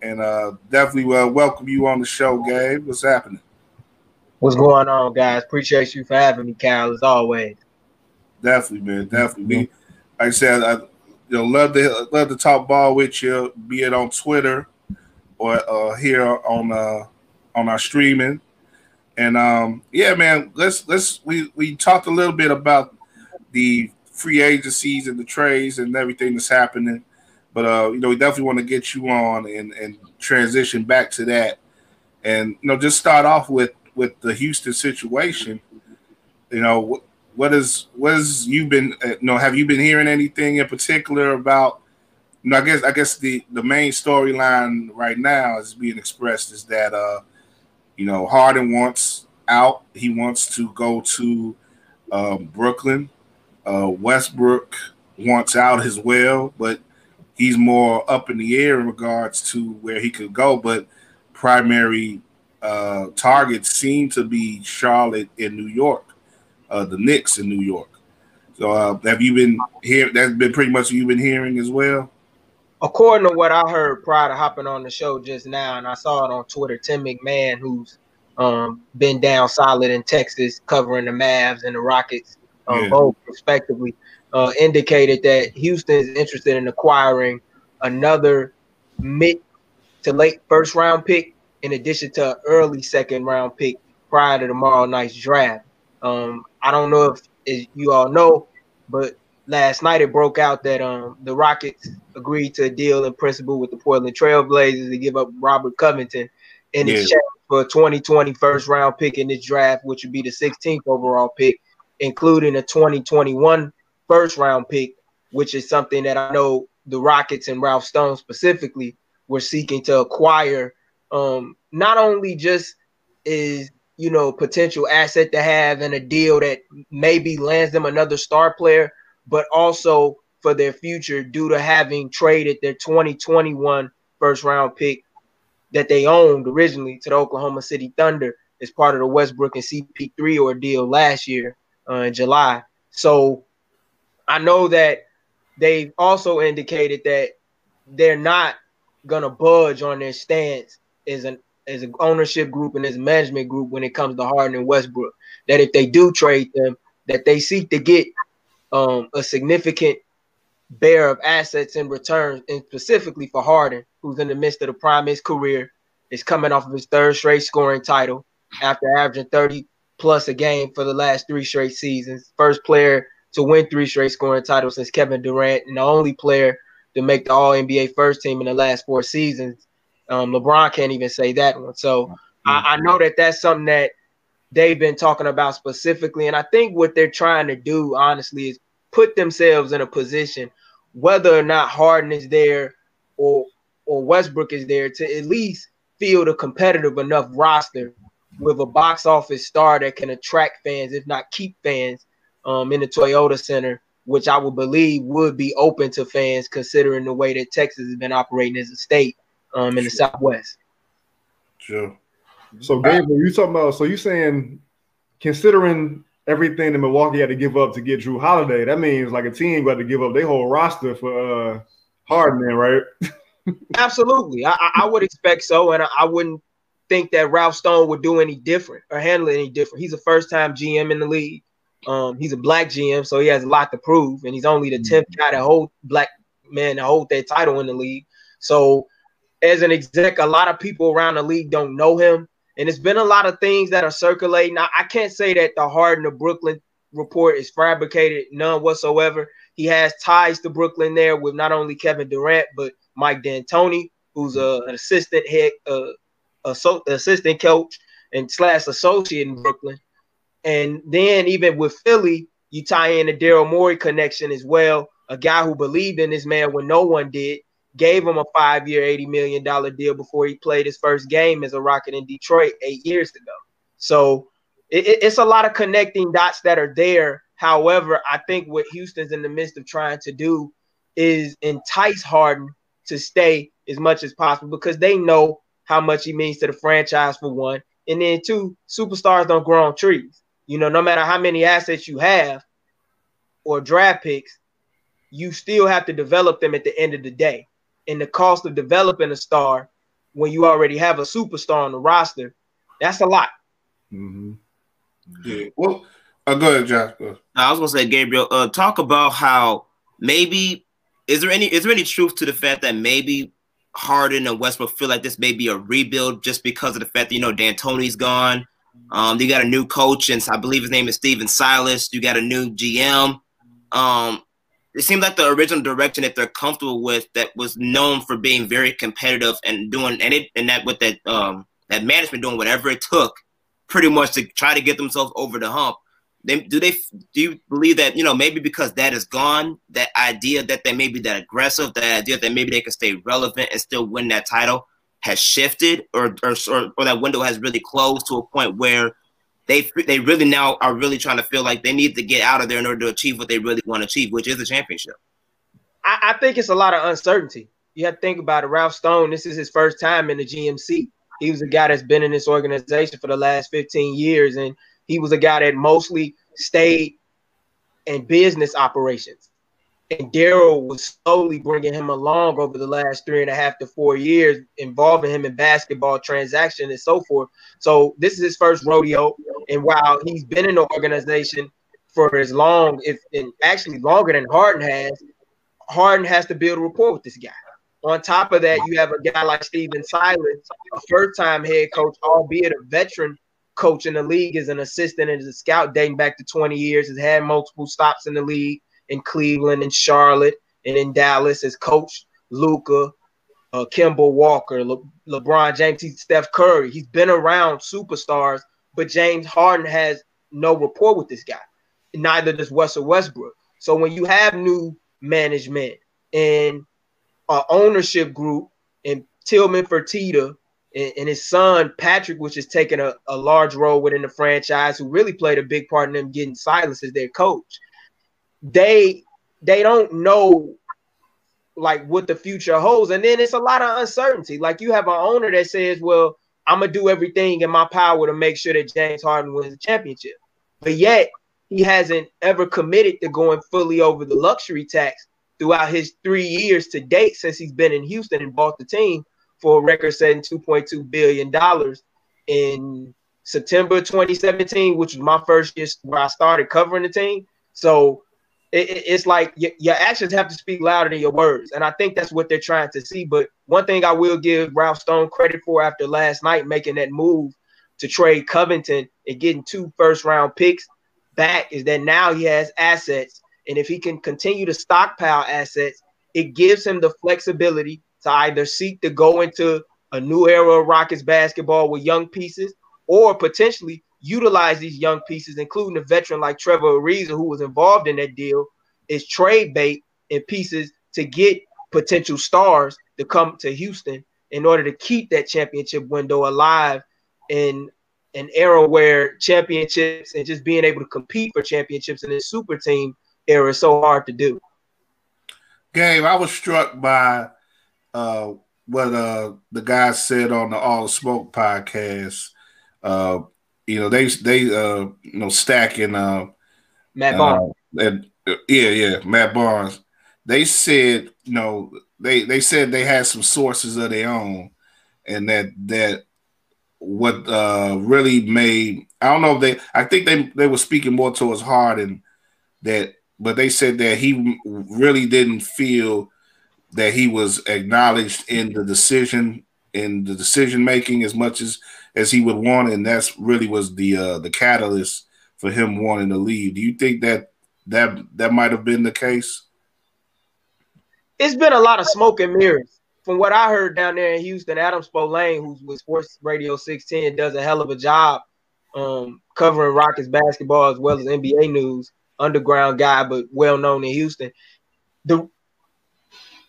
and uh, definitely uh, welcome you on the show, Gabe. What's happening? What's going on, guys? Appreciate you for having me, Kyle, as always. Definitely, man. Definitely. Like I said, I you know, love to love to talk ball with you, be it on Twitter or uh, here on uh, on our streaming. And um, yeah, man, let's let's we we talked a little bit about the free agencies and the trades and everything that's happening, but uh, you know, we definitely want to get you on and, and transition back to that, and you know, just start off with with the Houston situation. You know, what is what has you been? You know, have you been hearing anything in particular about? You know, I guess I guess the the main storyline right now is being expressed is that uh, you know, Harden wants out. He wants to go to uh, Brooklyn. Uh, Westbrook wants out as well, but he's more up in the air in regards to where he could go. But primary uh, targets seem to be Charlotte and New York, uh, the Knicks in New York. So uh, have you been hearing? That's been pretty much what you've been hearing as well? According to what I heard prior to hopping on the show just now, and I saw it on Twitter, Tim McMahon, who's um, been down solid in Texas covering the Mavs and the Rockets, Um, yeah. both respectively, uh, indicated that Houston is interested in acquiring another mid to late first round pick in addition to an early second round pick prior to tomorrow night's draft. Um, I don't know if, if you all know, but last night it broke out that um, the Rockets agreed to a deal in principle with the Portland Trail Blazers to give up Robert Covington in yeah. exchange for a twenty twenty first round pick in this draft, which would be the sixteenth overall pick, including a twenty twenty-one first round pick, which is something that I know the Rockets and Ralph Stone specifically were seeking to acquire. Um, not only just is, you know, potential asset to have and a deal that maybe lands them another star player, but also for their future due to having traded their twenty twenty-one first round pick that they owned originally to the Oklahoma City Thunder as part of the Westbrook and C P three ordeal last year. Uh, in July. So I know that they've also indicated that they're not going to budge on their stance as an as an ownership group and as a management group when it comes to Harden and Westbrook, that if they do trade them, that they seek to get um, a significant bear of assets in return, and specifically for Harden, who's in the midst of the prime of his career, is coming off of his third straight scoring title after averaging thirty plus a game for the last three straight seasons. First player to win three straight scoring titles since Kevin Durant, and the only player to make the All N B A first team in the last four seasons. Um, LeBron can't even say that one. So mm-hmm. I, I know that that's something that they've been talking about specifically, and I think what they're trying to do, honestly, is put themselves in a position whether or not Harden is there or or Westbrook is there, to at least field a competitive enough roster with a box office star that can attract fans, if not keep fans, um, in the Toyota Center, which I would believe would be open to fans considering the way that Texas has been operating as a state um, in the sure. Southwest. Sure. So, Gabriel, you talking about? So you saying, considering everything that Milwaukee had to give up to get Drew Holiday, that means like a team got to give up their whole roster for uh, Harden, right? Absolutely, I, I would expect so, and I, I wouldn't think that Ralph Stone would do any different or handle it any different. He's a first-time G M in the league. Um, he's a black G M, so he has a lot to prove, and he's only the tenth guy to hold black man to hold that title in the league. So, as an exec, a lot of people around the league don't know him, and it's been a lot of things that are circulating. Now, I can't say that the Harden of Brooklyn report is fabricated, none whatsoever. He has ties to Brooklyn there with not only Kevin Durant but Mike D'Antoni, who's a, an assistant head, uh, asso- assistant coach and slash associate in Brooklyn. And then even with Philly, you tie in the Daryl Morey connection as well, a guy who believed in this man when no one did, gave him a five-year, eighty million dollars deal before he played his first game as a Rocket in Detroit eight years ago. So it, it's a lot of connecting dots that are there. However, I think what Houston's in the midst of trying to do is entice Harden to stay as much as possible because they know how much he means to the franchise, for one. And then, two, superstars don't grow on trees. You know, no matter how many assets you have or draft picks, you still have to develop them at the end of the day. And the cost of developing a star when you already have a superstar on the roster, that's a lot. Mm-hmm. Yeah. Well, uh, go ahead, Jasper. I was going to say, Gabriel, uh, talk about how maybe is there any is there any truth to the fact that maybe Harden and Westbrook feel like this may be a rebuild just because of the fact that, you know, D'Antoni's gone. Um, you got a new coach, and I believe his name is Steven Silas. You got a new G M. Um, it seems like the original direction that they're comfortable with, that was known for being very competitive and doing, and it, and that with that um, that management doing whatever it took, pretty much to try to get themselves over the hump. They, do they do you believe that, you know, maybe because that is gone, that idea that they may be that aggressive, that idea that maybe they can stay relevant and still win that title has shifted, or or or that window has really closed to a point where they they really now are really trying to feel like they need to get out of there in order to achieve what they really want to achieve, which is a championship? I, I think it's a lot of uncertainty. You have to think about it. Ralph Stone, this is his first time in the G M C. He was a guy that's been in this organization for the last fifteen years, and he was a guy that mostly stayed in business operations. And Daryl was slowly bringing him along over the last three and a half to four years, involving him in basketball transactions and so forth. So this is his first rodeo. And while he's been in the organization for as long, if and actually longer than Harden has, Harden has to build a rapport with this guy. On top of that, you have a guy like Steven Silas, a first-time head coach, albeit a veteran coach in the league, as an assistant and as a scout dating back to twenty years, has had multiple stops in the league in Cleveland and Charlotte and in Dallas, has coached Luka, uh, Kemba Walker, Le- LeBron James, he's Steph Curry. He's been around superstars, but James Harden has no rapport with this guy. Neither does Russell Westbrook. So when you have new management and uh, ownership group and Tillman Fertitta and, and his son Patrick, which is taking a, a large role within the franchise, who really played a big part in them getting Silas as their coach, They they don't know like what the future holds, and then it's a lot of uncertainty. Like, you have an owner that says, "Well, I'm gonna do everything in my power to make sure that James Harden wins the championship," but yet he hasn't ever committed to going fully over the luxury tax throughout his three years to date since he's been in Houston and bought the team for a record-setting two point two billion dollars in September twenty seventeen, which was my first year where I started covering the team. So it's like your actions have to speak louder than your words. And I think that's what they're trying to see. But one thing I will give Ralph Stone credit for after last night, making that move to trade Covington and getting two first round picks back, is that now he has assets. And if he can continue to stockpile assets, it gives him the flexibility to either seek to go into a new era of Rockets basketball with young pieces, or potentially utilize these young pieces, including a veteran like Trevor Ariza, who was involved in that deal, is trade bait and pieces to get potential stars to come to Houston in order to keep that championship window alive in an era where championships and just being able to compete for championships in this super team era is so hard to do. Gabe, I was struck by uh, what uh, the guy said on the All the Smoke podcast. Uh, you know, they they uh, you know stacking uh, Matt Barnes. Uh, and, uh, yeah, yeah, Matt Barnes. They said, you know, they they said they had some sources of their own, and that that what uh, really made I don't know if they I think they they were speaking more towards Harden that. But they said that he really didn't feel that he was acknowledged in the decision in the decision making as much as, as he would want, and that's really was the uh, the catalyst for him wanting to leave. Do you think that that that might have been the case? It's been a lot of smoke and mirrors, from what I heard down there in Houston. Adam Spolane, who's with Sports Radio six ten, does a hell of a job um, covering Rockets basketball as well as N B A news. Underground guy, but well known in Houston. The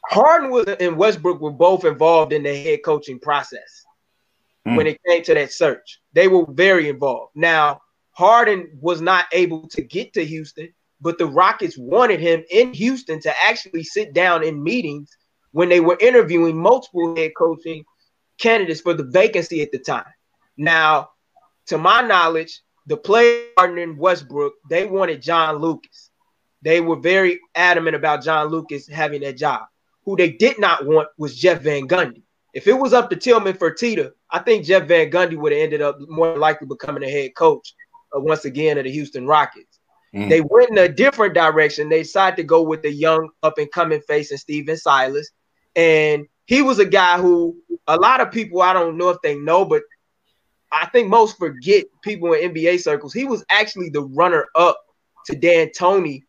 Harden was, and Westbrook were both involved in the head coaching process mm. when it came to that search. They were very involved. Now, Harden was not able to get to Houston, but the Rockets wanted him in Houston to actually sit down in meetings when they were interviewing multiple head coaching candidates for the vacancy at the time. Now, to my knowledge, the player Harden and Westbrook, they wanted John Lucas. They were very adamant about John Lucas having that job. Who they did not want was Jeff Van Gundy. If it was up to Tillman Fertitta, I think Jeff Van Gundy would have ended up more than likely becoming a head coach uh, once again of the Houston Rockets. Mm. They went in a different direction. They decided to go with the young up-and-coming face in Steven Silas. And he was a guy who a lot of people, I don't know if they know, but I think most forget people in N B A circles. He was actually the runner-up to D'Antoni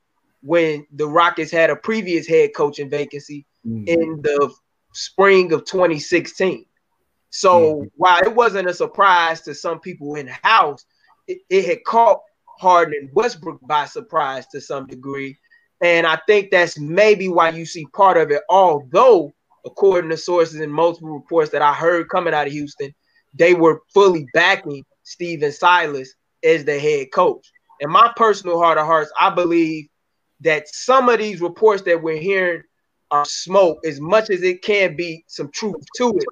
when the Rockets had a previous head coaching vacancy mm-hmm. in the spring of twenty sixteen. So mm-hmm. while it wasn't a surprise to some people in-house, it, it had caught Harden and Westbrook by surprise to some degree. And I think that's maybe why you see part of it, although according to sources and multiple reports that I heard coming out of Houston, they were fully backing Steven Silas as the head coach. In my personal heart of hearts, I believe that some of these reports that we're hearing are smoke, as much as it can be some truth to it.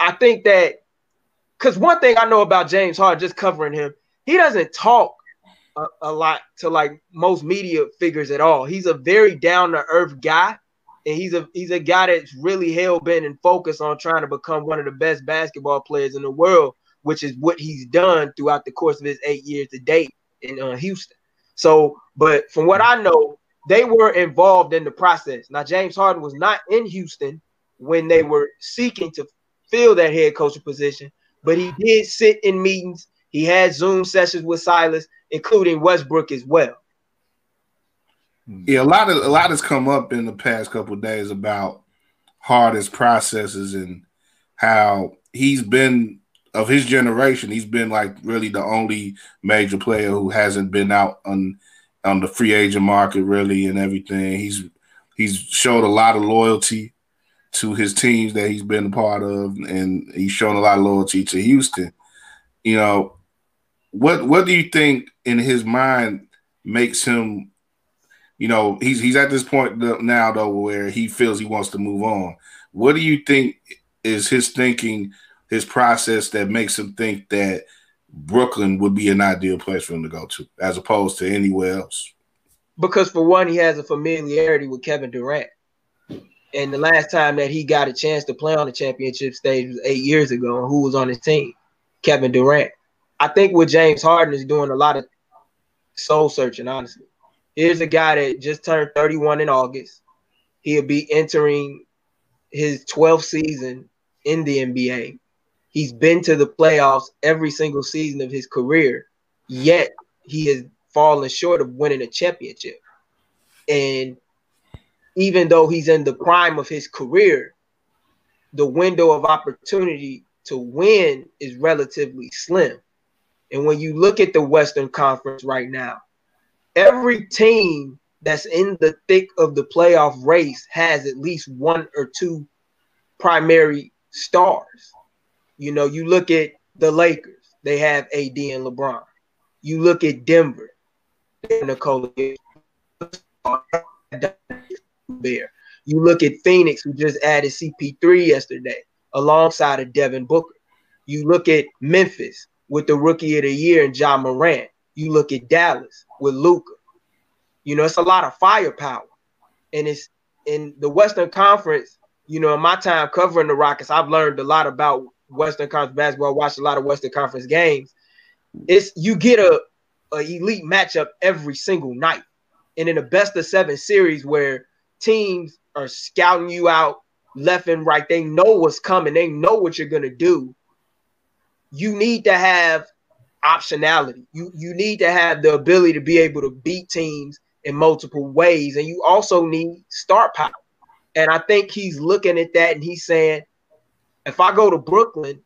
I think that – because one thing I know about James Harden, just covering him, he doesn't talk a, a lot to, like, most media figures at all. He's a very down-to-earth guy. And he's a he's a guy that's really hell-bent and focused on trying to become one of the best basketball players in the world, which is what he's done throughout the course of his eight years to date in uh, Houston. So, but from what I know, they were involved in the process. Now, James Harden was not in Houston when they were seeking to fill that head coaching position, but he did sit in meetings. He had Zoom sessions with Silas, including Westbrook as well. Yeah, a lot of a lot has come up in the past couple of days about Harden's processes and how he's been of his generation. He's been like really the only major player who hasn't been out on on the free agent market really and everything. He's he's showed a lot of loyalty to his teams that he's been a part of, and he's shown a lot of loyalty to Houston. You know, what what do you think in his mind makes him? You know, he's he's at this point now, though, where he feels he wants to move on. What do you think is his thinking, his process that makes him think that Brooklyn would be an ideal place for him to go to as opposed to anywhere else? Because, for one, he has a familiarity with Kevin Durant. And the last time that he got a chance to play on the championship stage was eight years ago. And who was on his team? Kevin Durant. I think what James Harden is doing a lot of soul searching, honestly. Here's a guy that just turned thirty-one in August. He'll be entering his twelfth season in the N B A. He's been to the playoffs every single season of his career, yet he has fallen short of winning a championship. And even though he's in the prime of his career, the window of opportunity to win is relatively slim. And when you look at the Western Conference right now, every team that's in the thick of the playoff race has at least one or two primary stars. You know, you look at the Lakers, they have A D and LeBron. You look at Denver, Nikola Bear. You look at Phoenix, who just added C P three yesterday alongside of Devin Booker. You look at Memphis with the rookie of the year and Ja Morant. You look at Dallas with Luka. You know, it's a lot of firepower. And it's in the Western Conference, you know, in my time covering the Rockets, I've learned a lot about Western Conference basketball, watched a lot of Western Conference games. It's you get a, a elite matchup every single night. And in a best of seven series where teams are scouting you out left and right, they know what's coming, they know what you're going to do. You need to have optionality. You, you need to have the ability to be able to beat teams in multiple ways. And you also need star power. And I think he's looking at that and he's saying, if I go to Brooklyn,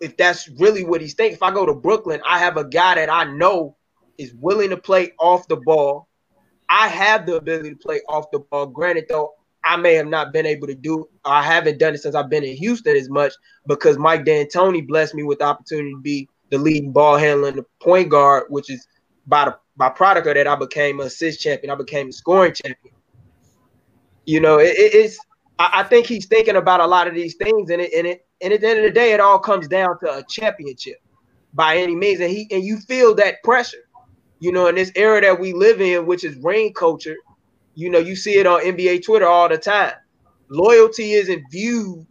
if that's really what he's thinking, if I go to Brooklyn, I have a guy that I know is willing to play off the ball. I have the ability to play off the ball. Granted, though, I may have not been able to do it. I haven't done it since I've been in Houston as much because Mike D'Antoni blessed me with the opportunity to be the leading ball handler and the point guard, which is by the by product of that I became an assist champion. I became a scoring champion. You know, it, it's I think he's thinking about a lot of these things, and it and it and at the end of the day, it all comes down to a championship by any means. And he and you feel that pressure, you know, in this era that we live in, which is ring culture. You know, you see it on N B A Twitter all the time. Loyalty isn't viewed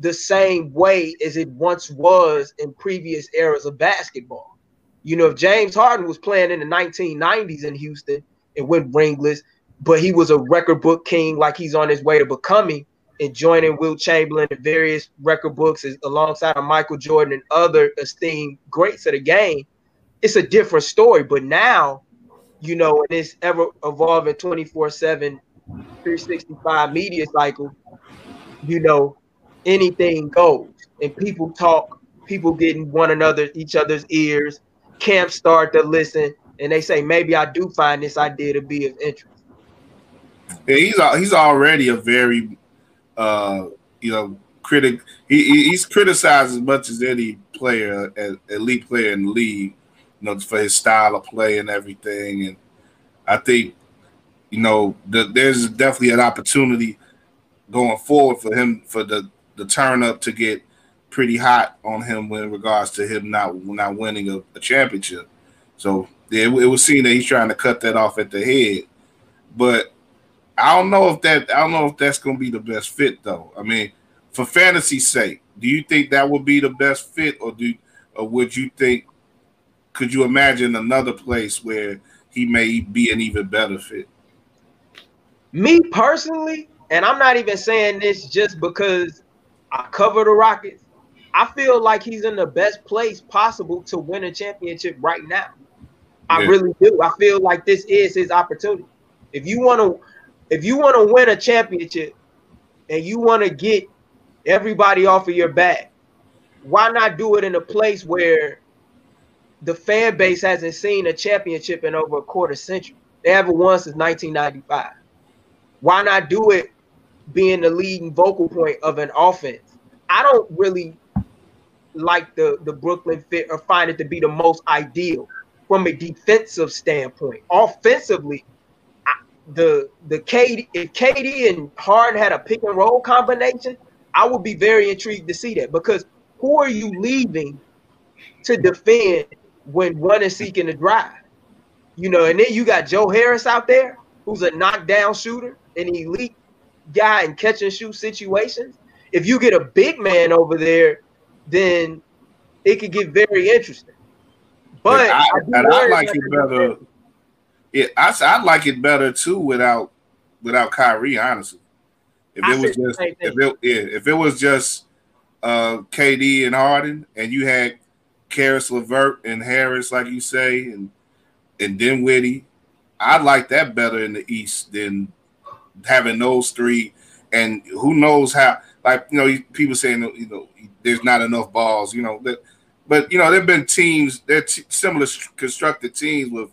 the same way as it once was in previous eras of basketball. You know, if James Harden was playing in the nineteen nineties in Houston and went ringless, but he was a record book king like he's on his way to becoming and joining Will Chamberlain and various record books alongside of Michael Jordan and other esteemed greats of the game, it's a different story. But now, you know, in this ever-evolving twenty-four seven, three sixty-five media cycle, you know, anything goes. And people talk, people get in one another, each other's ears, camps start to listen, and they say, maybe I do find this idea to be of interest. Yeah, he's he's already a very, uh, you know, critic. He, he's criticized as much as any player, elite player in the league. You know, for his style of play and everything. And I think, you know, the, there's definitely an opportunity going forward for him, for the, the turn up to get pretty hot on him in regards to him not not winning a, a championship. So yeah, it, it was seen that he's trying to cut that off at the head. But I don't know if that I don't know if that's going to be the best fit, though. I mean, for fantasy's sake, do you think that would be the best fit, or do or would you think? Could you imagine another place where he may be an even better fit? Me personally, and I'm not even saying this just because I cover the Rockets, I feel like he's in the best place possible to win a championship right now. I yeah. really do. I feel like this is his opportunity. If you want to, if you want to win a championship and you want to get everybody off of your back, why not do it in a place where the fan base hasn't seen a championship in over a quarter century? They haven't won since nineteen ninety-five. Why not do it being the leading vocal point of an offense? I don't really like the, the Brooklyn fit or find it to be the most ideal from a defensive standpoint. Offensively, I, the the K D, if K D and Harden had a pick and roll combination, I would be very intrigued to see that, because who are you leaving to defend when one is seeking to drive, you know? And then you got Joe Harris out there, who's a knockdown shooter, an elite guy in catch and shoot situations. If you get a big man over there, then it could get very interesting. But I, I, and I like it better. Yeah, I I like it better too without without Kyrie, honestly. If it was just if it, yeah, if it was just uh, K D and Harden, and you had Karis LeVert and Harris, like you say, and and Dinwiddie, I like that better in the East than having those three. And who knows how? Like, you know, people saying, you know, there's not enough balls, you know. That, but you know, there've been teams that similar constructed teams with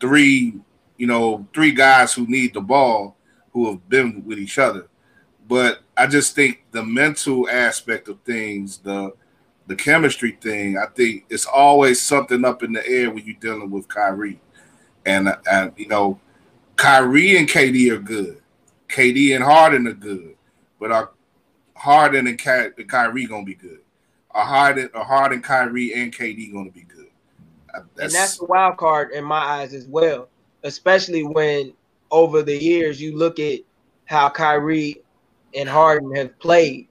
three, you know, three guys who need the ball who have been with each other. But I just think the mental aspect of things, the the chemistry thing, I think it's always something up in the air when you're dealing with Kyrie. And, uh, you know, Kyrie and K D are good. K D and Harden are good. But are Harden and Ky- Kyrie going to be good? Are Harden, are Harden, Kyrie, and K D going to be good? Uh, that's, and that's the wild card in my eyes as well, especially when over the years you look at how Kyrie and Harden have played.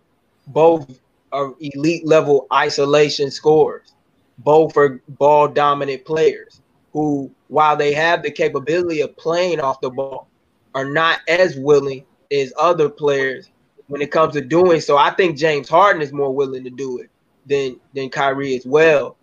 Both are elite-level isolation scorers. Both are ball-dominant players who, while they have the capability of playing off the ball, are not as willing as other players when it comes to doing so. I think James Harden is more willing to do it than, than Kyrie as well.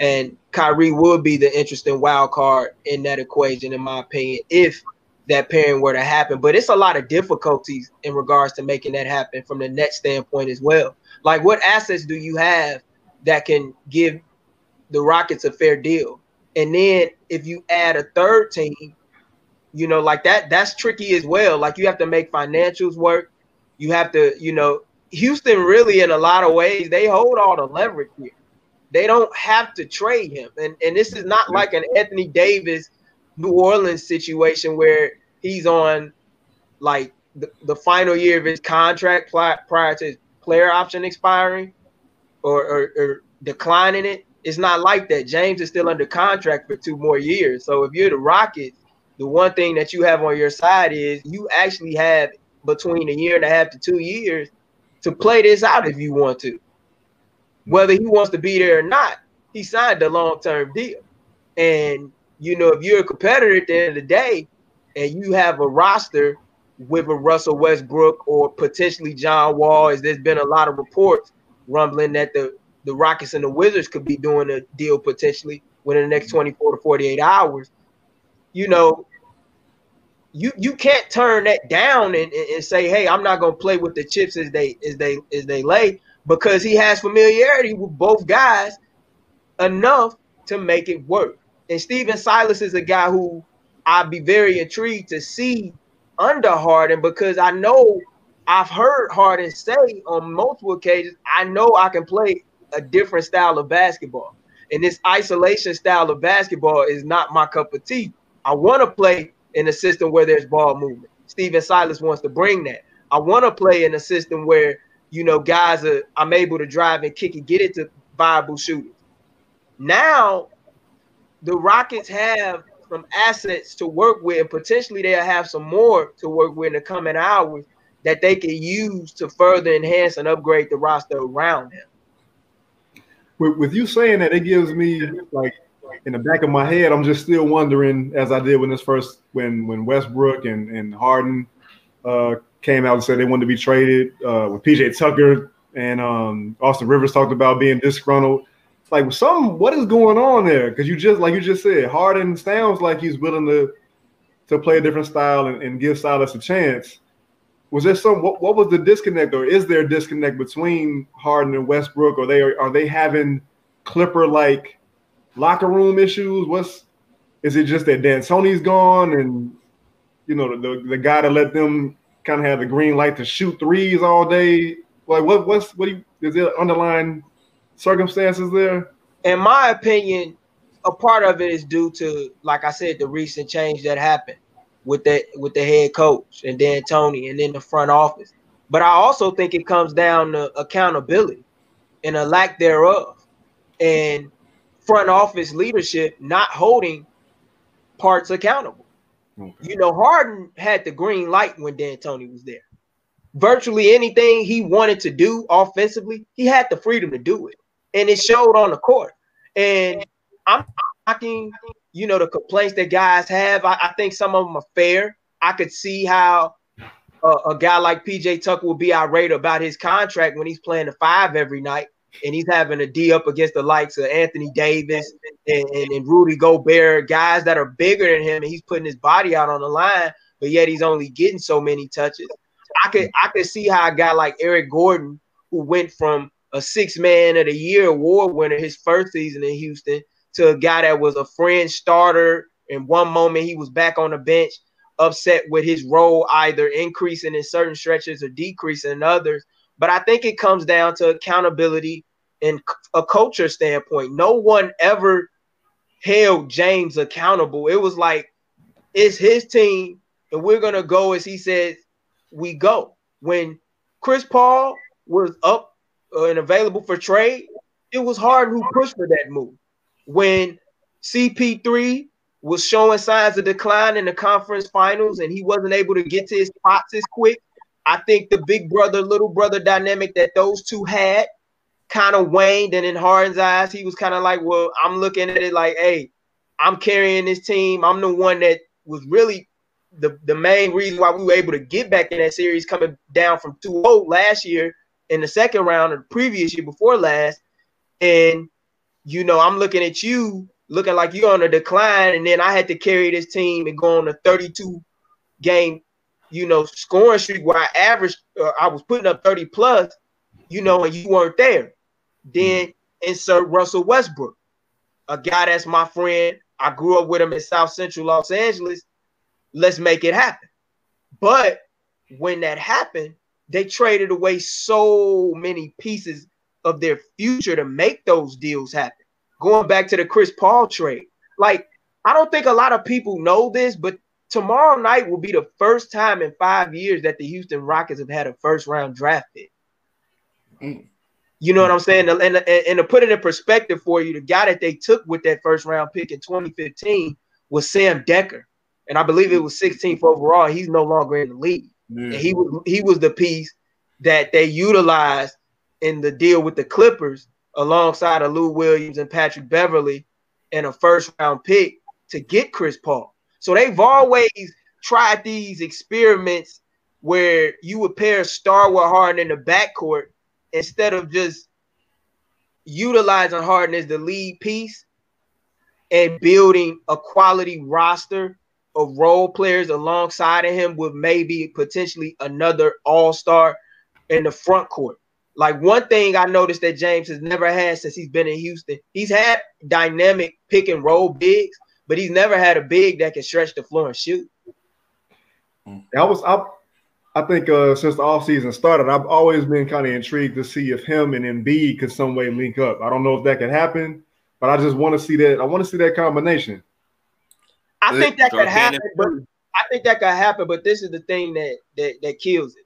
And Kyrie would be the interesting wild card in that equation, in my opinion, if that pairing were to happen. But it's a lot of difficulties in regards to making that happen from the Nets standpoint as well. Like, what assets do you have that can give the Rockets a fair deal? And then if you add a third team, you know, like that, that's tricky as well. Like, you have to make financials work. You have to, you know, Houston really in a lot of ways, they hold all the leverage here. They don't have to trade him. And, and this is not like an Anthony Davis New Orleans situation where he's on like the, the final year of his contract prior to his player option expiring or, or, or declining it. It's not like that. James is still under contract for two more years. So if you're the Rockets, the one thing that you have on your side is you actually have between a year and a half to two years to play this out if you want to. Whether he wants to be there or not, he signed a long-term deal. And you know, if you're a competitor at the end of the day and you have a roster with a Russell Westbrook or potentially John Wall, as there's been a lot of reports rumbling that the, the Rockets and the Wizards could be doing a deal potentially within the next twenty-four to forty-eight hours, you know, you you can't turn that down and, and say, hey, I'm not going to play with the chips as they, as, they, as they lay, because he has familiarity with both guys enough to make it work. And Steven Silas is a guy who I'd be very intrigued to see under Harden, because I know I've heard Harden say on multiple occasions, I know I can play a different style of basketball. And this isolation style of basketball is not my cup of tea. I want to play in a system where there's ball movement. Steven Silas wants to bring that. I want to play in a system where, you know, guys are, I'm able to drive and kick and get it to viable shooters. Now, the Rockets have some assets to work with, and potentially they'll have some more to work with in the coming hours that they can use to further enhance and upgrade the roster around them. With, with you saying that, it gives me, like, in the back of my head, I'm just still wondering, as I did when this first, when when Westbrook and, and Harden uh, came out and said they wanted to be traded, uh, with P J Tucker and um, Austin Rivers talked about being disgruntled. Like, some, what is going on there? Because you just, like you just said, Harden sounds like he's willing to to play a different style and, and give Silas a chance. Was there some? What, what was the disconnect, or is there a disconnect between Harden and Westbrook? Or they are, are they having Clipper like locker room issues? What's is it just that D'Antoni's gone, and you know the the, the guy that let them kind of have the green light to shoot threes all day? Like, what what's what do you, is there underlying circumstances there? In my opinion, a part of it is due to, like I said, the recent change that happened with that with the head coach and D'Antoni and then the front office. But I also think it comes down to accountability and a lack thereof, and front office leadership not holding parts accountable. Okay. You know, Harden had the green light when D'Antoni was there. Virtually anything he wanted to do offensively, he had the freedom to do it. And it showed on the court. And I'm talking, you know, the complaints that guys have. I, I think some of them are fair. I could see how uh, a guy like P J Tucker will be irate about his contract when he's playing the five every night and he's having a D up against the likes of Anthony Davis and, and, and Rudy Gobert, guys that are bigger than him, and he's putting his body out on the line, but yet he's only getting so many touches. I could I could see how a guy like Eric Gordon, who went from a six-man of the year award winner his first season in Houston to a guy that was a fringe starter In one moment, he was back on the bench, upset with his role either increasing in certain stretches or decreasing in others. But I think it comes down to accountability and a culture standpoint. No one ever held James accountable. It was like, it's his team, and we're going to go as he said we go. When Chris Paul was up and available for trade, it was Harden who pushed for that move. When C P three was showing signs of decline in the conference finals and he wasn't able to get to his spots as quick, I think the big brother, little brother dynamic that those two had kind of waned, and in Harden's eyes, he was kind of like, well, I'm looking at it like, hey, I'm carrying this team. I'm the one that was really the, the main reason why we were able to get back in that series coming down from two oh last year in the second round or the previous year before last. And, you know, I'm looking at you looking like you're on a decline, and then I had to carry this team and go on a thirty-two game, you know, scoring streak where I averaged, uh, I was putting up thirty plus, you know, and you weren't there. Then insert Russell Westbrook, a guy that's my friend. I grew up with him in South Central Los Angeles. Let's make it happen. But when that happened, they traded away so many pieces of their future to make those deals happen. Going back to the Chris Paul trade, like, I don't think a lot of people know this, but tomorrow night will be the first time in five years that the Houston Rockets have had a first-round draft pick. Mm. You know what I'm saying? And, and, and to put it in perspective for you, the guy that they took with that first-round pick in twenty fifteen was Sam Dekker, and I believe it was sixteenth overall. He's no longer in the league. Mm. And he was he was the piece that they utilized in the deal with the Clippers alongside of Lou Williams and Patrick Beverly and a first-round pick to get Chris Paul. So they've always tried these experiments where you would pair a star with Harden in the backcourt instead of just utilizing Harden as the lead piece and building a quality roster of role players alongside of him with maybe potentially another all-star in the front court. Like, one thing I noticed that James has never had since he's been in Houston, he's had dynamic pick and roll bigs, but he's never had a big that can stretch the floor and shoot. That was I, I think uh, since the offseason started, I've always been kind of intrigued to see if him and Embiid could some way link up. I don't know if that could happen, but I just want to see that. I want to see that combination. I think that could happen, but I think that could happen, but this is the thing that that, that kills it.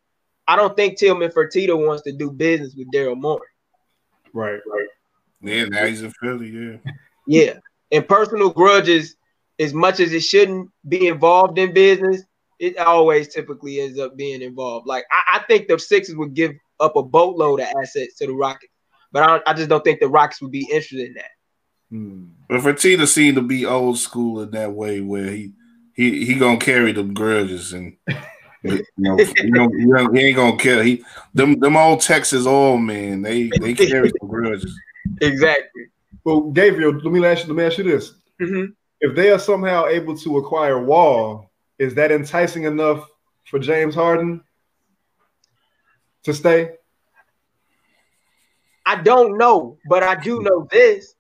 I don't think Tillman Fertitta wants to do business with Daryl Morey. Right, right. Yeah, now he's in Philly, yeah. Yeah, and personal grudges, as much as it shouldn't be involved in business, it always typically ends up being involved. Like, I, I think the Sixers would give up a boatload of assets to the Rockets, but I, don't, I just don't think the Rockets would be interested in that. Hmm. But Fertitta seemed to be old school in that way where he he, he going to carry them grudges and – You know, you know, you know, he ain't gonna care. He them them old Texas oil men. They they carry some grudges. Exactly. Well, Gabriel, let me ask you. Let me ask you this: mm-hmm. If they are somehow able to acquire Wall, is that enticing enough for James Harden to stay? I don't know, but I do know this: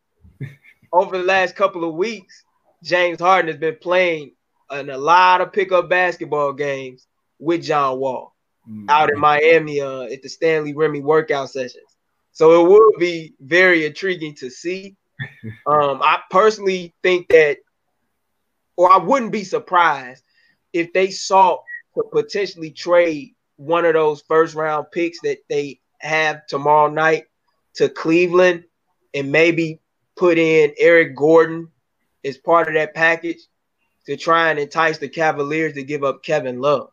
over the last couple of weeks, James Harden has been playing in a lot of pickup basketball games with John Wall mm-hmm. out in Miami uh, at the Stanley Remy workout sessions. So it would be very intriguing to see. Um, I personally think that, or I wouldn't be surprised if they sought to potentially trade one of those first round picks that they have tomorrow night to Cleveland and maybe put in Eric Gordon as part of that package to try and entice the Cavaliers to give up Kevin Love.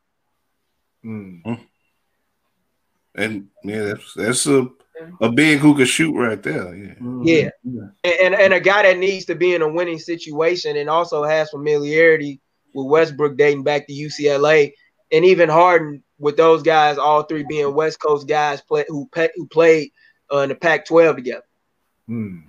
Mm-hmm. And yeah, that's that's a, a big who can shoot right there. Yeah, yeah. And, and a guy that needs to be in a winning situation and also has familiarity with Westbrook dating back to U C L A, and even Harden with those guys, all three being West Coast guys play, who pe- who played uh, in the Pac twelve together. Mm.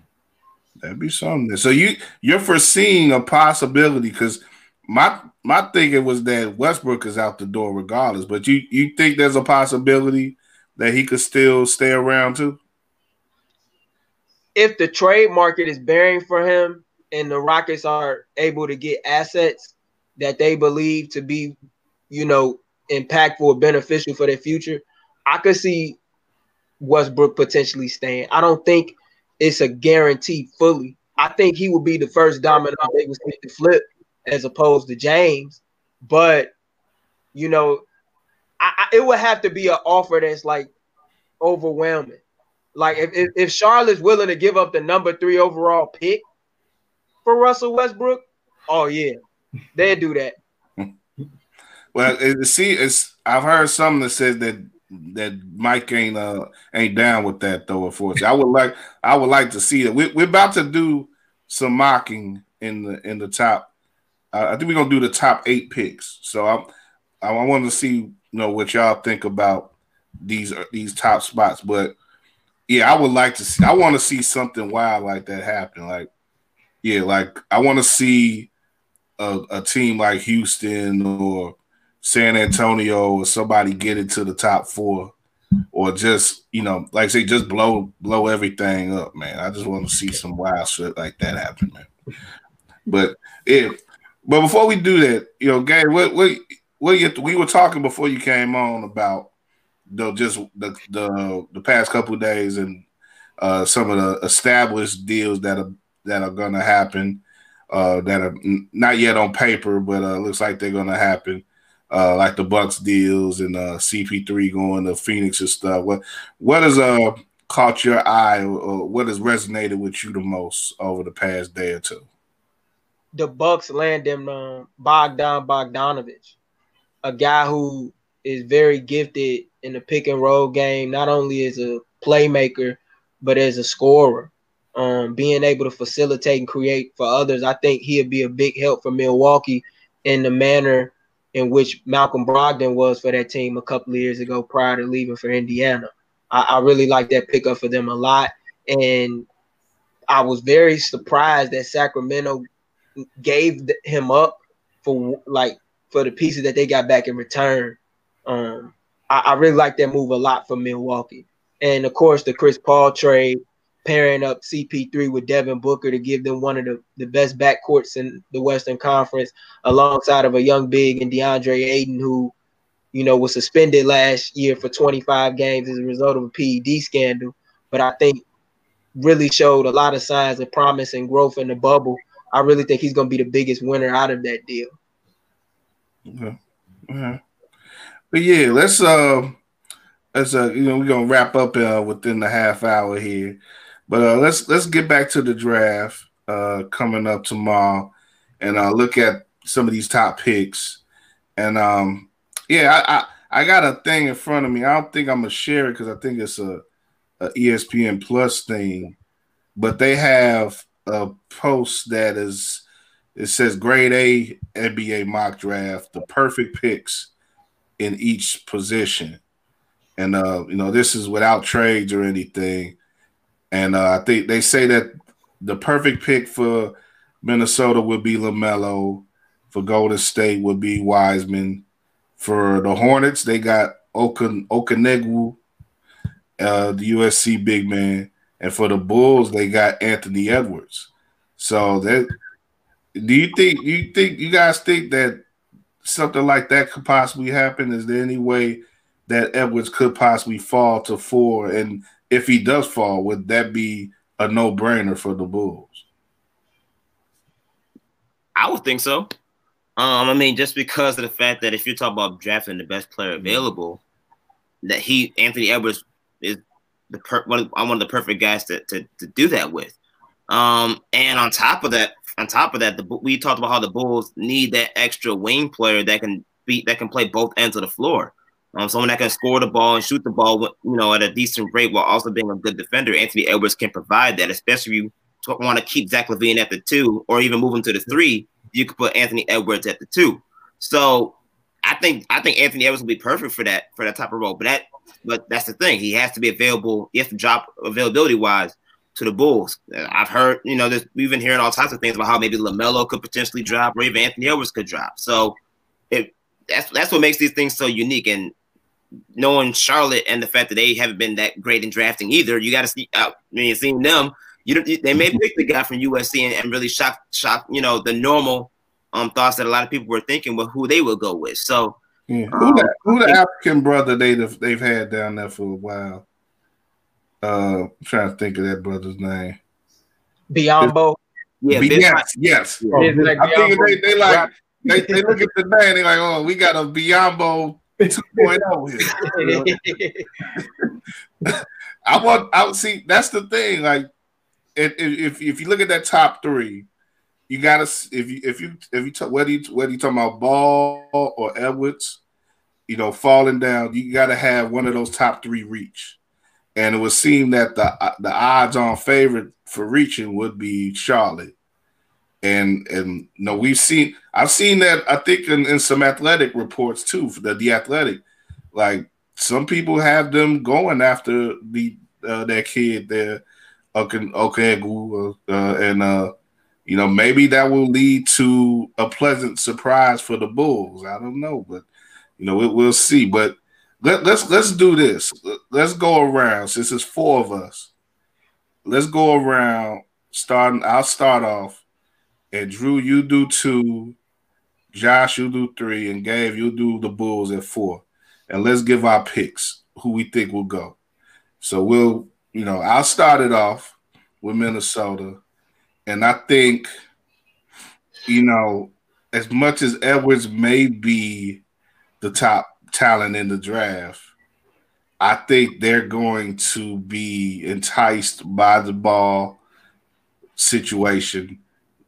That'd be something. So you you're foreseeing a possibility because my. My thinking was that Westbrook is out the door regardless, but you, you think there's a possibility that he could still stay around too? If the trade market is bearing for him and the Rockets are able to get assets that they believe to be, you know, impactful, beneficial for their future, I could see Westbrook potentially staying. I don't think it's a guarantee fully. I think he would be the first domino they would see to flip as opposed to James. But, you know, I, I, it would have to be an offer that's, like, overwhelming. Like, if, if, if Charlotte's willing to give up the number three overall pick for Russell Westbrook, oh, yeah, they'd do that. Well, it, see, it's I've heard some that says that that Mike ain't uh ain't down with that though. Unfortunately, I would like I would like to see that. We, we're about to do some mocking in the in the top. Uh, I think we're gonna do the top eight picks. So I'm, I I want to see you know what y'all think about these these top spots. But yeah, I would like to see. I want to see something wild like that happen. Like yeah, like I want to see a, a team like Houston or San Antonio or somebody get into the top four, or just you know, like I say, just blow blow everything up, man. I just want to see some wild shit like that happen, man. But yeah, but before we do that, you know, Gabe, what what what you, we were talking before you came on about the just the the, the past couple of days and uh, some of the established deals that are that are gonna happen, uh, that are not yet on paper, but uh, looks like they're gonna happen. Uh, like the Bucks deals and uh, C P three going to Phoenix and stuff. What what has uh, caught your eye, or what has resonated with you the most over the past day or two? The Bucks landed uh, Bogdan Bogdanović, a guy who is very gifted in the pick and roll game, not only as a playmaker but as a scorer, um, being able to facilitate and create for others. I think he'd be a big help for Milwaukee in the manner in which Malcolm Brogdon was for that team a couple of years ago prior to leaving for Indiana. I, I really like that pickup for them a lot. And I was very surprised that Sacramento gave him up for like for the pieces that they got back in return. Um, I, I really like that move a lot for Milwaukee. And of course the Chris Paul trade, pairing up C P three with Devin Booker to give them one of the, the best backcourts in the Western Conference alongside of a young big and DeAndre Ayton, who, you know, was suspended last year for twenty-five games as a result of a P E D scandal. But I think really showed a lot of signs of promise and growth in the bubble. I really think he's going to be the biggest winner out of that deal. Okay. Yeah. But yeah, let's, uh, let's, uh, you know, we're going to wrap up uh, within the half hour here. But uh, let's let's get back to the draft uh, coming up tomorrow, and uh, look at some of these top picks. And um, yeah, I, I I got a thing in front of me. I don't think I'm gonna share it because I think it's a, a E S P N Plus thing. But they have a post that is it says Grade A N B A mock draft, the perfect picks in each position. And uh, you know this is without trades or anything. And uh, I think they say that the perfect pick for Minnesota would be LaMelo. For Golden State would be Wiseman. For the Hornets, they got Okon- Okonegwu, uh, the U S C big man. And for the Bulls, they got Anthony Edwards. So that, do you think you think you guys think that something like that could possibly happen? Is there any way that Edwards could possibly fall to four? And if he does fall, would that be a no-brainer for the Bulls? I would think so. Um, I mean, just because of the fact that if you talk about drafting the best player available, that he Anthony Edwards is the per- one, of, one of the perfect guys to to, to do that with. Um, and on top of that, on top of that, the, we talked about how the Bulls need that extra wing player that can be that can play both ends of the floor. Um, someone that can score the ball and shoot the ball, you know, at a decent rate while also being a good defender. Anthony Edwards can provide that, especially if you want to keep Zach LaVine at the two or even move him to the three. You could put Anthony Edwards at the two. So I think I think Anthony Edwards will be perfect for that for that type of role. But that but that's the thing. He has to be available. He has to drop availability wise to the Bulls. I've heard, you know, we've been hearing all types of things about how maybe LaMelo could potentially drop or even Anthony Edwards could drop. So it, that's that's what makes these things so unique. And knowing Charlotte and the fact that they haven't been that great in drafting either, you got to see. I mean, seeing them You they may pick the guy from U S C and, and really shock shock you know the normal um thoughts that a lot of people were thinking with who they would go with. So yeah. who the, who the African brother they they've had down there for a while? Uh, I'm trying to think of that brother's name. Biyombo. Yeah, yes, yes. Oh, like I think they, they like they, they look at the name. They're like, oh, we got a Biyombo two point oh here. I want. I would see. That's the thing. Like, if if you look at that top three, you gotta. If you if you if you talk, whether you whether you talking about Ball or Edwards, you know, falling down, you gotta have one of those top three reach. And it would seem that the the odds-on favorite for reaching would be Charlotte, and and you know, we've seen I've seen that I think in, in some athletic reports too for the, the athletic, like some people have them going after the uh, that kid there, Okongwu, uh, and uh, you know maybe that will lead to a pleasant surprise for the Bulls. I don't know, but you know it, we'll see, but. Let, let's let's do this. Let's go around since it's four of us. Let's go around. Starting, I'll start off, and Drew, you do two, Josh, you do three, and Gabe, you do the Bulls at four. And let's give our picks who we think will go. So we'll, you know, I'll start it off with Minnesota, and I think, you know, as much as Edwards may be the top talent in the draft, I think they're going to be enticed by the Ball situation,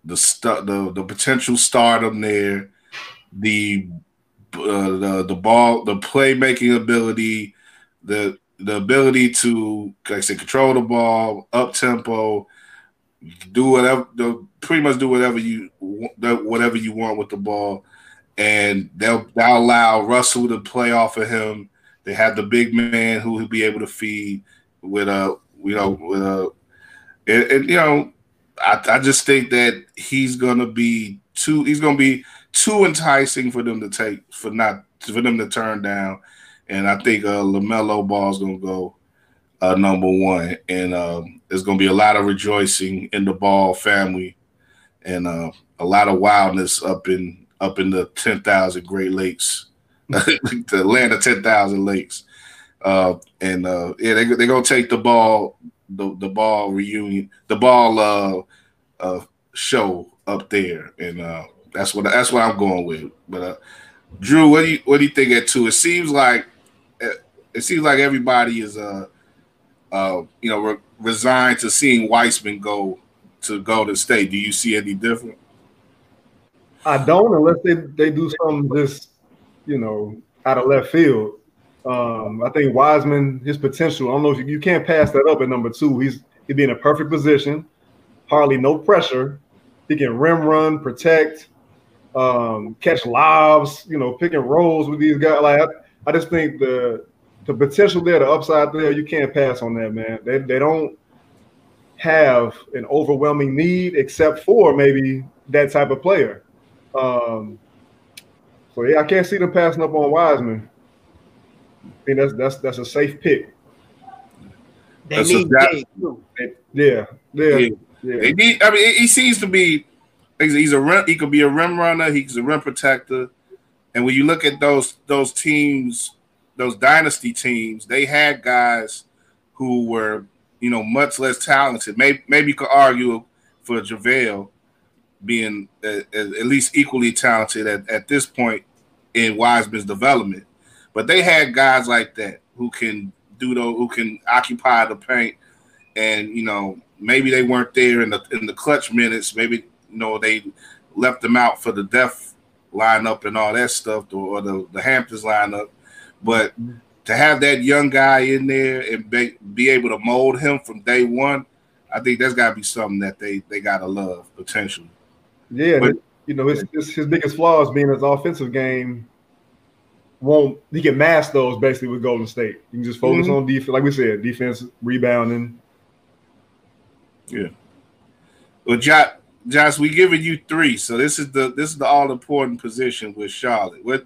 the stu- the, the potential stardom there, the uh, the the ball, the playmaking ability, the the ability to, like I said, control the ball, up tempo, do whatever, pretty much do whatever you whatever you want with the ball. And they'll, they'll allow Russell to play off of him. They have the big man who will be able to feed with a, you know, with a, and, and you know, I, I just think that he's gonna be too, he's gonna be too enticing for them to take, for not, for them to turn down. And I think uh, LaMelo Ball is gonna go uh, number one, and um, there's gonna be a lot of rejoicing in the Ball family, and uh, a lot of wildness up in. Up in the ten thousand Great Lakes, the land of ten thousand lakes, uh, and uh, yeah, they they're gonna take the ball, the, the ball reunion, the ball uh, uh, show up there, and uh, that's what that's what I'm going with. But uh, Drew, what do you what do you think at two? It seems like it seems like everybody is uh, uh, you know, re- resigned to seeing Wiseman go to Golden State. Do you see any different? I don't, unless they, they do something just, you know, out of left field. Um, I think Wiseman, his potential, I don't know if you, you can't pass that up at number two. He's he'd be in a perfect position, hardly no pressure. He can rim run, protect, um, catch lobs, you know, pick and rolls with these guys. Like I, I just think the the potential there, the upside there, you can't pass on that, man. They they don't have an overwhelming need except for maybe that type of player. Um, so yeah, I can't see them passing up on Wiseman. I think that's that's that's a safe pick. They that's need big. Yeah, yeah, yeah. They need, I mean, he seems to be. He's a rim, he could be a rim runner. He's a rim protector. And when you look at those those teams, those dynasty teams, they had guys who were, you know, much less talented. Maybe maybe you could argue for JaVale being at, at least equally talented at, at this point in Wiseman's development, but they had guys like that who can do those, who can occupy the paint, and you know maybe they weren't there in the in the clutch minutes. Maybe you know they left them out for the Def lineup and all that stuff, or the, the Hamptons lineup. But to have that young guy in there and be, be able to mold him from day one, I think that's got to be something that they they gotta love potentially. Yeah, but, you know, his, his his biggest flaw is being his offensive game. Won't he can mask those basically with Golden State? You can just focus mm-hmm. on defense, like we said, defense, rebounding. Yeah. Well, Josh, Josh, we giving you three, so this is the this is the all important position with Charlotte. What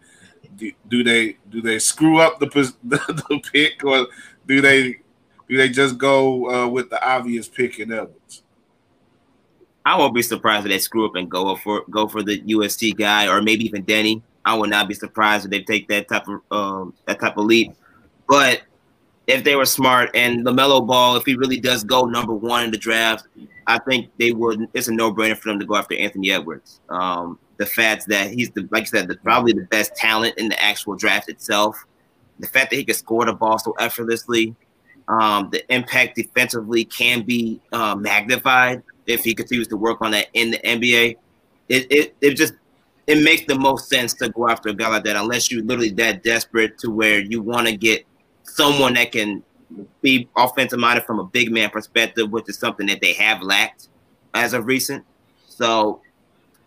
do, do they do? They screw up the, the the pick, or do they do they just go uh, with the obvious pick in Edwards? I won't be surprised if they screw up and go up for go for the U S T guy, or maybe even Deni. I would not be surprised if they take that type of um, that type of leap. But if they were smart, and LaMelo Ball, if he really does go number one in the draft, I think they would. It's a no-brainer for them to go after Anthony Edwards. Um, the fact that he's the, like I said, the, probably the best talent in the actual draft itself. The fact that he can score the ball so effortlessly, um, the impact defensively can be uh, magnified if he continues to work on that in the N B A. It it it just it makes the most sense to go after a guy like that, unless you're literally that desperate to where you want to get someone that can be offensive-minded from a big man perspective, which is something that they have lacked as of recent. So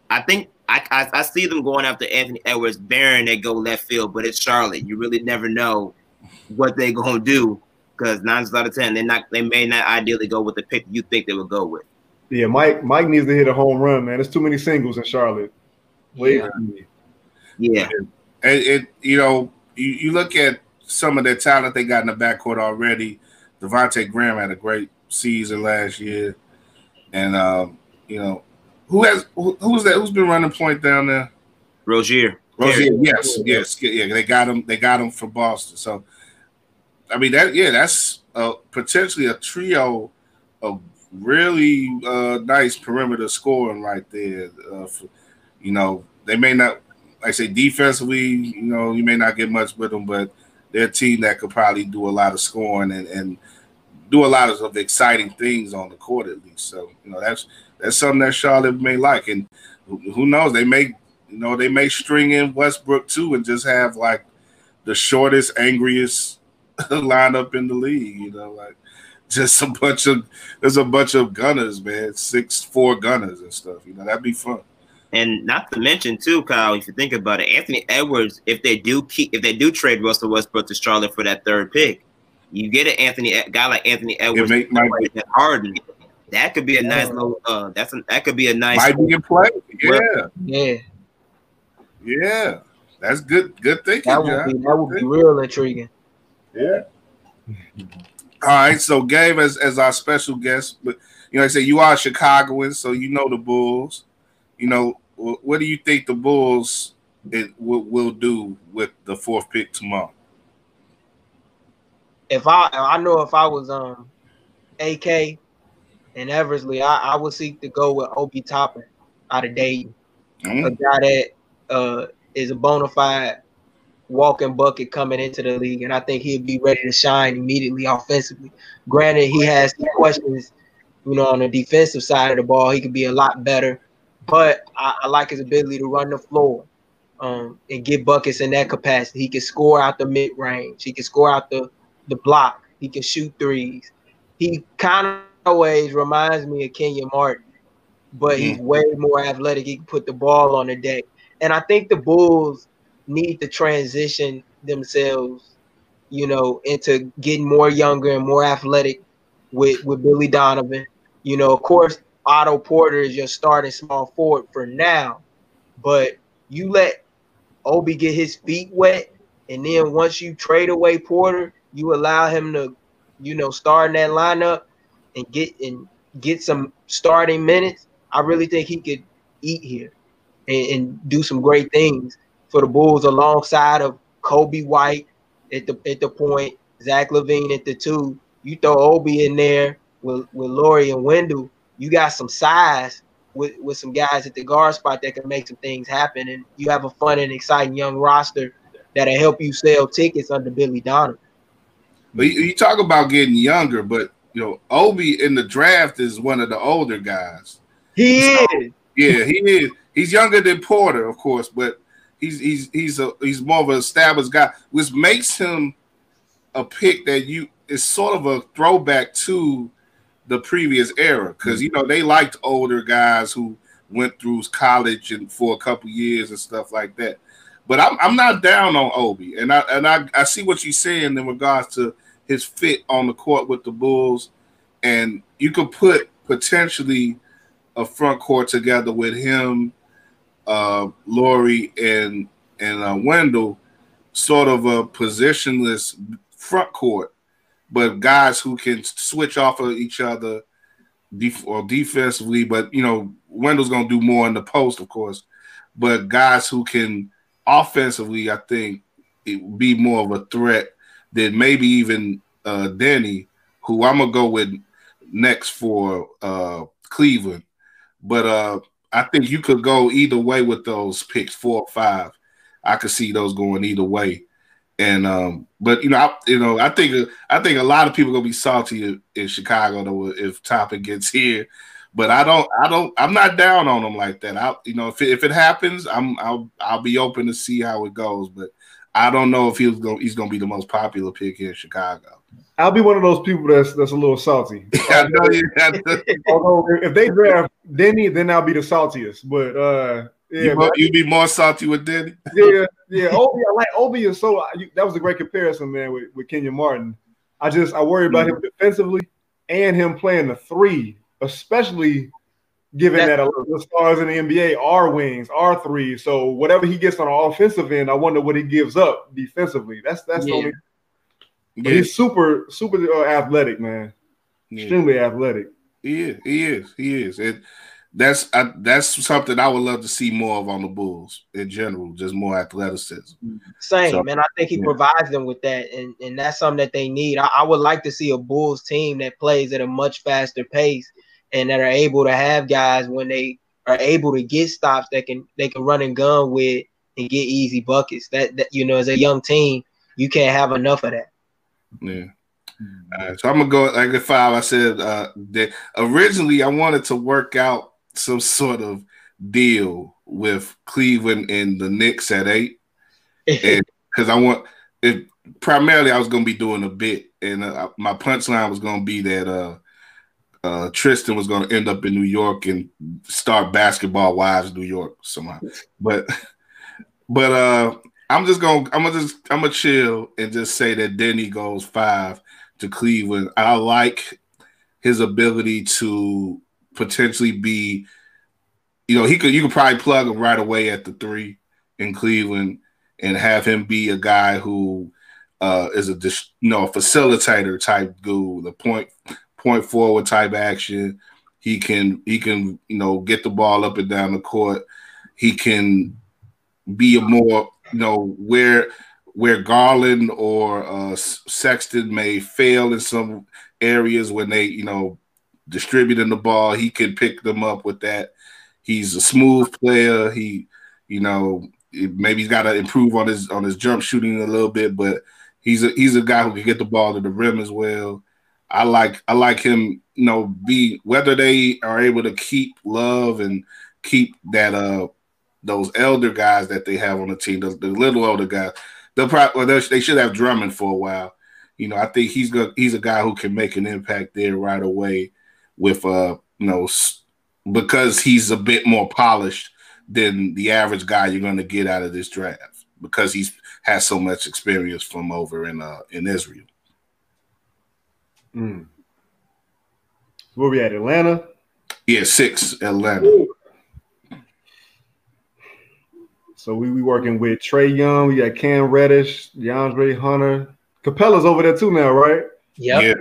I think I, I, I see them going after Anthony Edwards, barring they go left field, but it's Charlotte. You really never know what they're going to do, because nine out of ten, they're not, they may not ideally go with the pick you think they would go with. Yeah, Mike Mike needs to hit a home run, man. There's too many singles in Charlotte. Wait. Yeah. yeah. And it, you know, you, you look at some of their talent they got in the backcourt already. Devontae Graham had a great season last year. And, um, you know, who has who, – who's that? Who's been running point down there? Rozier. Rozier, yes, yes. Yeah, they got him They got him from Boston. So, I mean, that yeah, that's uh, potentially a trio of really uh, nice perimeter scoring right there. Uh, for, you know, they may not – like I say, defensively, you know, you may not get much with them, but – they're a team that could probably do a lot of scoring and, and do a lot of, of exciting things on the court, at least. So, you know, that's that's something that Charlotte may like. And who, who knows? They may, you know, they may string in Westbrook too and just have like the shortest, angriest lineup in the league. You know, like just a bunch of there's a bunch of gunners, man, six, four gunners and stuff. You know, that'd be fun. And not to mention too, Kyle, if you think about it, Anthony Edwards, if they do keep, if they do trade Russell Westbrook to Charlotte for that third pick, you get an Anthony a guy like Anthony Edwards and Harden. That could be a yeah. nice little. Uh, that's a, that could be a nice. Might be in play. Yeah. yeah, yeah, That's good. Good thinking. That would be, that would be real intriguing. Yeah. All right. So, Gabe, as as our special guest, but you know, I say you are Chicagoan, so you know the Bulls. You know, what do you think the Bulls will do with the fourth pick tomorrow? If I I know if I was um, A K and Eversley, I, I would seek to go with Obi Toppin out of Dayton, mm-hmm. a guy that uh, is a bona fide walking bucket coming into the league, and I think he'd be ready to shine immediately offensively. Granted, he has some questions, you know, on the defensive side of the ball. He could be a lot better. But I, I like his ability to run the floor um, and get buckets in that capacity. He can score out the mid-range. He can score out the, the block. He can shoot threes. He kind of always reminds me of Kenyon Martin, but he's way more athletic. He can put the ball on the deck. And I think the Bulls need to transition themselves, you know, into getting more younger and more athletic with, with Billy Donovan. You know, of course, Otto Porter is your starting small forward for now, but you let Obi get his feet wet, and then once you trade away Porter, you allow him to, you know, start in that lineup and get and get some starting minutes. I really think he could eat here and, and do some great things for the Bulls alongside of Kobe White at the at the point, Zach LaVine at the two. You throw Obi in there with, with Lauri and Wendell. You got some size with, with some guys at the guard spot that can make some things happen, and you have a fun and exciting young roster that'll help you sell tickets under Billy Donovan. But you, you talk about getting younger, but you know Obi in the draft is one of the older guys. He so, is. Yeah, he is. He's younger than Porter, of course, but he's he's he's a he's more of an established guy, which makes him a pick that you is sort of a throwback to the previous era, because you know they liked older guys who went through college and for a couple years and stuff like that. But I'm I'm not down on Obi, and I and I, I see what you're saying in regards to his fit on the court with the Bulls, and you could put potentially a front court together with him, uh, Lauri and and uh, Wendell, sort of a positionless front court. But guys who can switch off of each other def- or defensively, but, you know, Wendell's going to do more in the post, of course. But guys who can offensively, I think, it would be more of a threat than maybe even uh, Deni, who I'm going to go with next for uh, Cleveland. But uh, I think you could go either way with those picks, four or five. I could see those going either way. And um, but you know, I, you know, I think I think a lot of people are gonna be salty in, in Chicago though if Toppin gets here. But I don't, I don't, I'm not down on them like that. I, you know, if it, if it happens, I'm, I'll, I'll be open to see how it goes. But I don't know if he's gonna, he's gonna be the most popular pick here in Chicago. I'll be one of those people that's that's a little salty. I know you. Although if they draft Deni, then I'll be the saltiest. But uh, yeah, you, you'd be more salty with Deni. Yeah, yeah. Obi, I like Obi, and so I, that was a great comparison, man, with, with Kenyon Martin. I just I worry about mm-hmm. him defensively and him playing the three, especially given that's that a lot of the stars in the N B A are wings, are threes. So whatever he gets on the offensive end, I wonder what he gives up defensively. That's that's yeah. the only. But yeah. he's super, super uh, athletic, man. Yeah. Extremely athletic. He is. He is. He is. And that's I, that's something I would love to see more of on the Bulls in general, just more athleticism. Same, so, man. I think he yeah. provides them with that, and, and that's something that they need. I, I would like to see a Bulls team that plays at a much faster pace and that are able to have guys when they are able to get stops that can they can run and gun with and get easy buckets. That, that you know, as a young team, you can't have enough of that. Yeah. All right. So I'm gonna go like at five. I said uh, that originally I wanted to work out some sort of deal with Cleveland and the Knicks at eight, because I want it. Primarily, I was gonna be doing a bit, and uh, my punchline was gonna be that uh, uh, Tristan was gonna end up in New York and start Basketball Wives New York somehow. But but uh. I'm just gonna, I'm gonna just, I'm gonna chill and just say that Deni goes five to Cleveland. I like his ability to potentially be, you know, he could, you could probably plug him right away at the three in Cleveland and have him be a guy who uh, is a, you know, a facilitator type dude, the point, point forward type action. He can, he can, you know, get the ball up and down the court. He can be a more You know where where Garland or uh, Sexton may fail in some areas when they you know distributing the ball, he can pick them up with that. He's a smooth player. He you know maybe he's got to improve on his on his jump shooting a little bit, but he's a he's a guy who can get the ball to the rim as well. I like I like him. You know, be whether they are able to keep Love and keep that uh. those elder guys that they have on the team, the, the little older guys, they'll probably well, they should have Drummond for a while. You know, I think he's go, he's a guy who can make an impact there right away, with uh, you know, because he's a bit more polished than the average guy you're going to get out of this draft because he's has so much experience from over in uh in Israel. Mm. Where we at, Atlanta? Yeah, six Atlanta. Ooh. So we we working with Trae Young, we got Cam Reddish, DeAndre Hunter. Capella's over there too now, right? Yep. Yeah.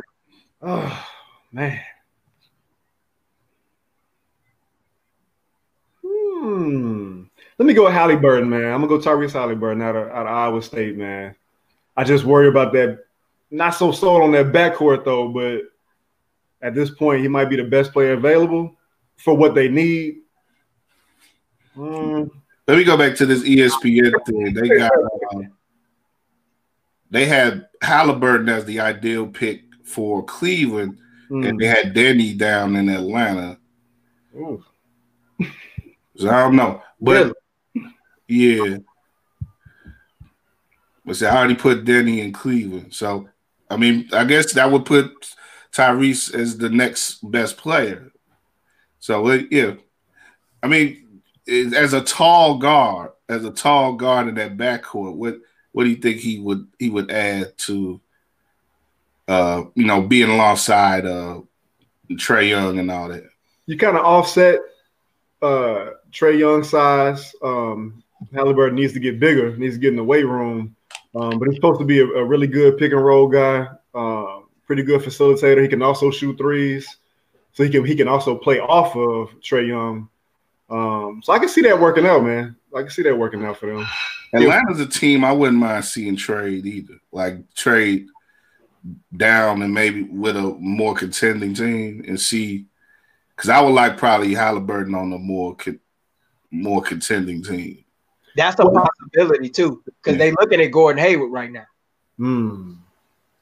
Oh, man. Hmm. Let me go with Halliburton, man. I'm going to go Tyrese Halliburton out of, out of Iowa State, man. I just worry about that. Not so sold on that backcourt, though, but at this point, he might be the best player available for what they need. Hmm. Let me go back to this E S P N thing. They got, uh, they had Halliburton as the ideal pick for Cleveland, mm. and they had Deni down in Atlanta. Ooh. So I don't know, but really? yeah, but see, I already put Deni in Cleveland, so I mean, I guess that would put Tyrese as the next best player. So it, yeah, I mean. As a tall guard, as a tall guard in that backcourt, what what do you think he would he would add to, uh, you know, being alongside uh, Trae Young and all that? You kind of offset uh, Trae Young's size. Um, Halliburton needs to get bigger, needs to get in the weight room, um, but he's supposed to be a, a really good pick and roll guy, uh, pretty good facilitator. He can also shoot threes. So he can he can also play off of Trae Young. Um, so I can see that working out, man. I can see that working out for them. Atlanta's a team I wouldn't mind seeing trade either. Like trade down and maybe with a more contending team and see, because I would like probably Halliburton on a more con, more contending team. That's a possibility too, because yeah. they're looking at Gordon Hayward right now. Mm.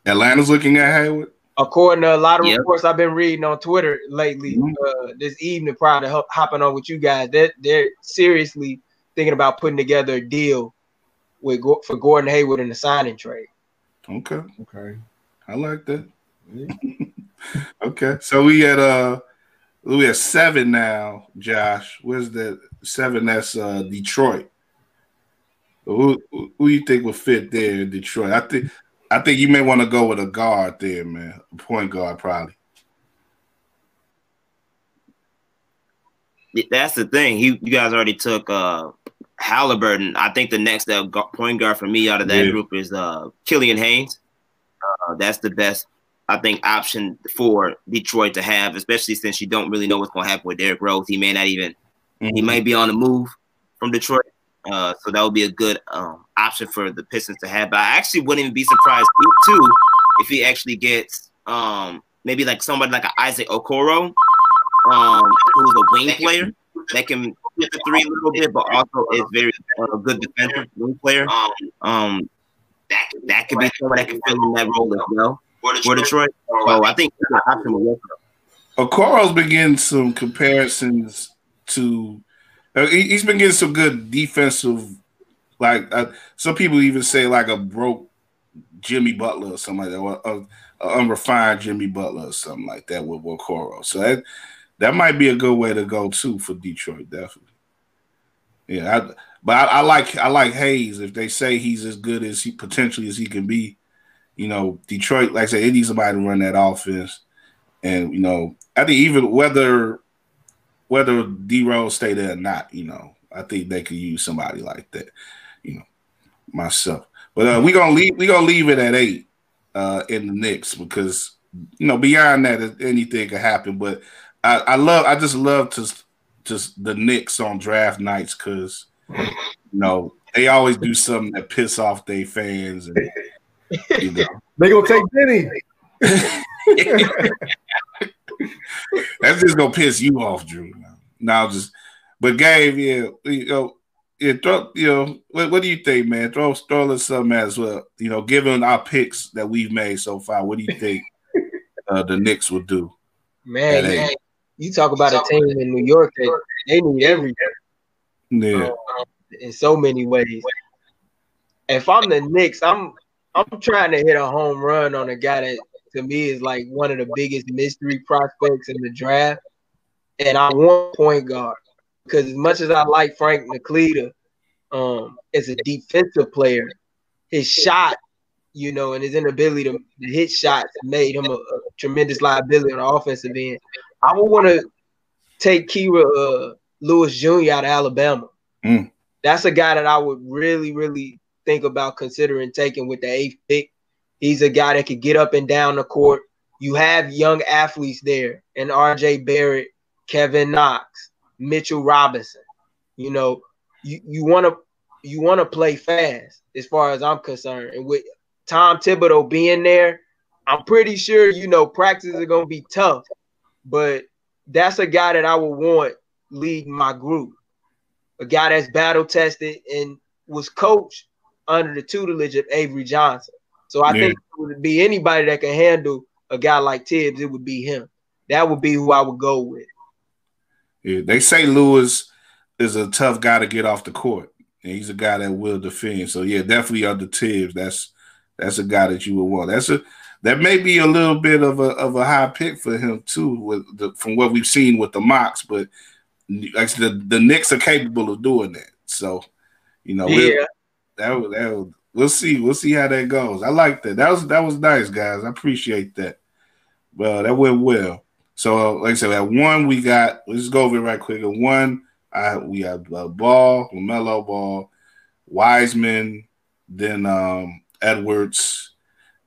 Atlanta's looking at Hayward. According to a lot of yep. reports I've been reading on Twitter lately, mm-hmm. uh, this evening prior to hopping on with you guys, they're, they're seriously thinking about putting together a deal with for Gordon Hayward in the signing trade. Okay, okay, I like that. Yeah. Okay, so we had uh we have seven now. Josh, where's the seven? That's uh, Detroit. Who who you think will fit there in Detroit? I think. I think you may want to go with a guard there, man. A point guard, probably. That's the thing. He, you guys already took uh, Halliburton. I think the next uh, point guard for me out of that yeah. group is uh, Killian Hayes. Uh, that's the best, I think, option for Detroit to have, especially since you don't really know what's going to happen with Derrick Rose. He may not even mm-hmm. – he may be on the move from Detroit. Uh, so that would be a good um, option for the Pistons to have. But I actually wouldn't even be surprised too if he actually gets um, maybe like somebody like an Isaac Okoro, um, who's a wing player that can hit the three a little bit, but also is very uh, a good defensive wing player. Um, that that could be someone that can fill in that role as well for Detroit. So I think that's an option. With Okoro's been getting some comparisons to. He's been getting some good defensive, like uh, some people even say, like a broke Jimmy Butler or something like that, or a, a unrefined Jimmy Butler or something like that with Okoro. So that that might be a good way to go too for Detroit, definitely. Yeah, I, but I, I like I like Hayes. If they say he's as good as he potentially as he can be, you know, Detroit, like I said, it needs somebody to run that offense, and you know, I think even whether. Whether D-Rose stay there or not, you know, I think they could use somebody like that, you know, myself. But uh, we're gonna leave. We're gonna leave it at eight uh, in the Knicks because you know beyond that anything could happen. But I, I love. I just love to just the Knicks on draft nights because you know they always do something that piss off their fans. And, you know. They gonna take Benny. That's just gonna piss you off, Drew. Now, just but Gabe, yeah, you know, yeah, throw, you know, what, what do you think, man? Throw, throw us something as well. You know, given our picks that we've made so far, what do you think uh, the Knicks will do? Man, man you talk about a team in New York that they need everything. Yeah, um, in so many ways. If I'm the Knicks, I'm I'm trying to hit a home run on a guy that. To me, is like one of the biggest mystery prospects in the draft. And I want point guard because as much as I like Frank Niclita um, as a defensive player, his shot, you know, and his inability to hit shots made him a, a tremendous liability on the offensive end. I would want to take Kira uh, Lewis Junior out of Alabama. Mm. That's a guy that I would really, really think about considering taking with the eighth pick. He's a guy that could get up and down the court. You have young athletes there, and R J Barrett, Kevin Knox, Mitchell Robinson. You know, you you want to you want to play fast, as far as I'm concerned. And with Tom Thibodeau being there, I'm pretty sure you know practices are gonna be tough. But that's a guy that I would want leading my group, a guy that's battle tested and was coached under the tutelage of Avery Johnson. So I yeah. think it would be anybody that can handle a guy like Tibbs, it would be him. That would be who I would go with. Yeah, they say Lewis is a tough guy to get off the court. And he's a guy that will defend. So yeah, definitely under Tibbs. That's that's a guy that you would want. That's a that may be a little bit of a of a high pick for him too, with the, from what we've seen with the mocks. But actually, the, the Knicks are capable of doing that. So you know, yeah, that would that would. We'll see. We'll see how that goes. I like that. That was that was nice, guys. I appreciate that. Well, that went well. So, like I said, at one we got. Let's go over it right quick. At one, I we have Ball, LaMelo Ball, Wiseman, then um, Edwards,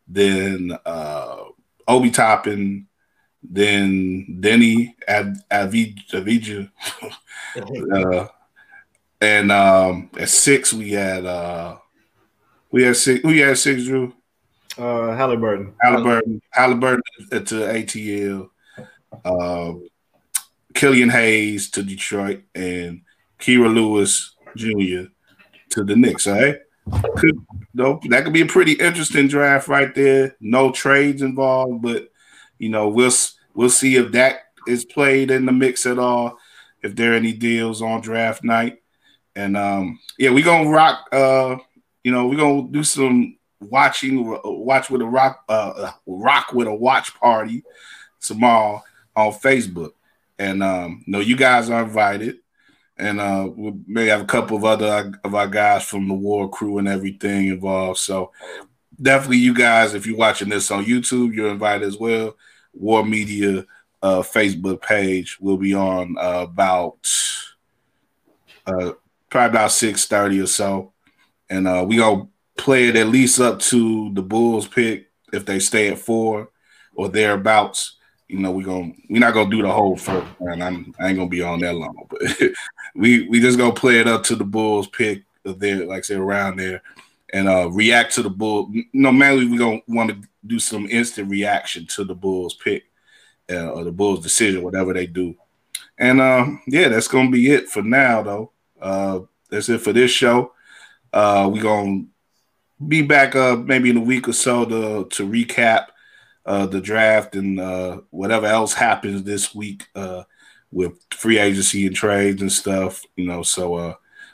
then uh, Obi Toppin, then Deni Avdija, uh, and um, at six we had uh, we had six. Who you had six, Drew? Uh, Halliburton. Halliburton. Halliburton to A T L. Uh, Killian Hayes to Detroit, and Kira Lewis Junior to the Knicks. All right. Could, though, that could be a pretty interesting draft right there. No trades involved, but you know we'll we'll see if that is played in the mix at all. If there are any deals on draft night, and um, yeah, we're gonna rock. Uh, you know we're gonna do some watching, watch with a rock, uh, rock with a watch party tomorrow on Facebook. And um, no, you guys are invited. And uh, we may have a couple of other of our guys from the war crew and everything involved. So definitely you guys, if you're watching this on YouTube, you're invited as well. War Media uh, Facebook page will be on uh, about uh, probably about six thirty or so. And uh, we gonna play it at least up to the Bulls pick if they stay at four or thereabouts. You know, we're gonna we're not gonna do the whole first round. I'm I ain't gonna be on that long, but we we just gonna play it up to the Bulls pick there, like I said, around there, and uh react to the Bulls. No, mainly we're gonna want to do some instant reaction to the Bulls pick uh, or the Bulls decision, whatever they do. And uh, yeah, that's gonna be it for now though. Uh that's it for this show. Uh we're gonna be back uh maybe in a week or so to to recap Uh, the draft and uh, whatever else happens this week uh, with free agency and trades and stuff, you know. So uh,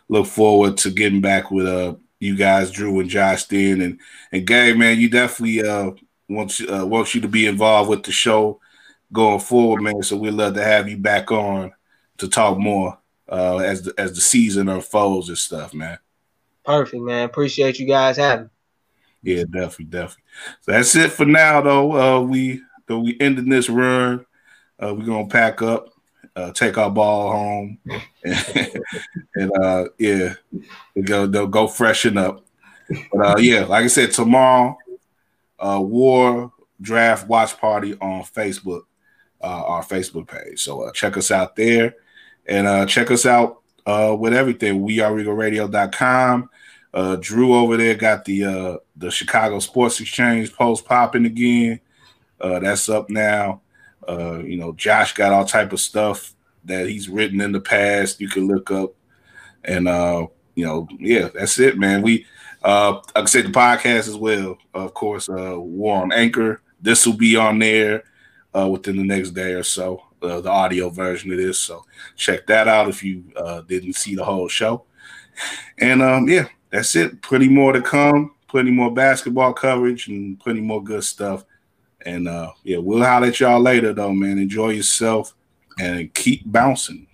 look forward to getting back with uh, you guys, Drew and Josh, then and and Gabe, man. You definitely uh, want uh, want you to be involved with the show going forward, man. So we'd love to have you back on to talk more uh, as the, as the season unfolds and stuff, man. Perfect, man. Appreciate you guys having. Yeah, definitely, definitely. So that's it for now, though. Uh, we though we ending this run. Uh, we're gonna pack up, uh, take our ball home, and, and uh, yeah, go they'll go freshen up. But uh, yeah, like I said, tomorrow, uh, War Draft Watch Party on Facebook, uh, our Facebook page. So uh, check us out there, and uh, check us out uh, with everything. We are regal radio dot com. Uh, Drew over there got the uh, the Chicago Sports Exchange post popping again. Uh, that's up now. Uh, you know, Josh got all type of stuff that he's written in the past. You can look up, and uh, you know, yeah, that's it, man. We, uh, like I said, the podcast as well. Of course, uh, War on Anchor. This will be on there uh, within the next day or so. Uh, the audio version of this, so check that out if you uh, didn't see the whole show. And um, yeah. That's it. Plenty more to come. Plenty more basketball coverage and plenty more good stuff. And, uh, yeah, we'll holler at y'all later, though, man. Enjoy yourself and keep bouncing.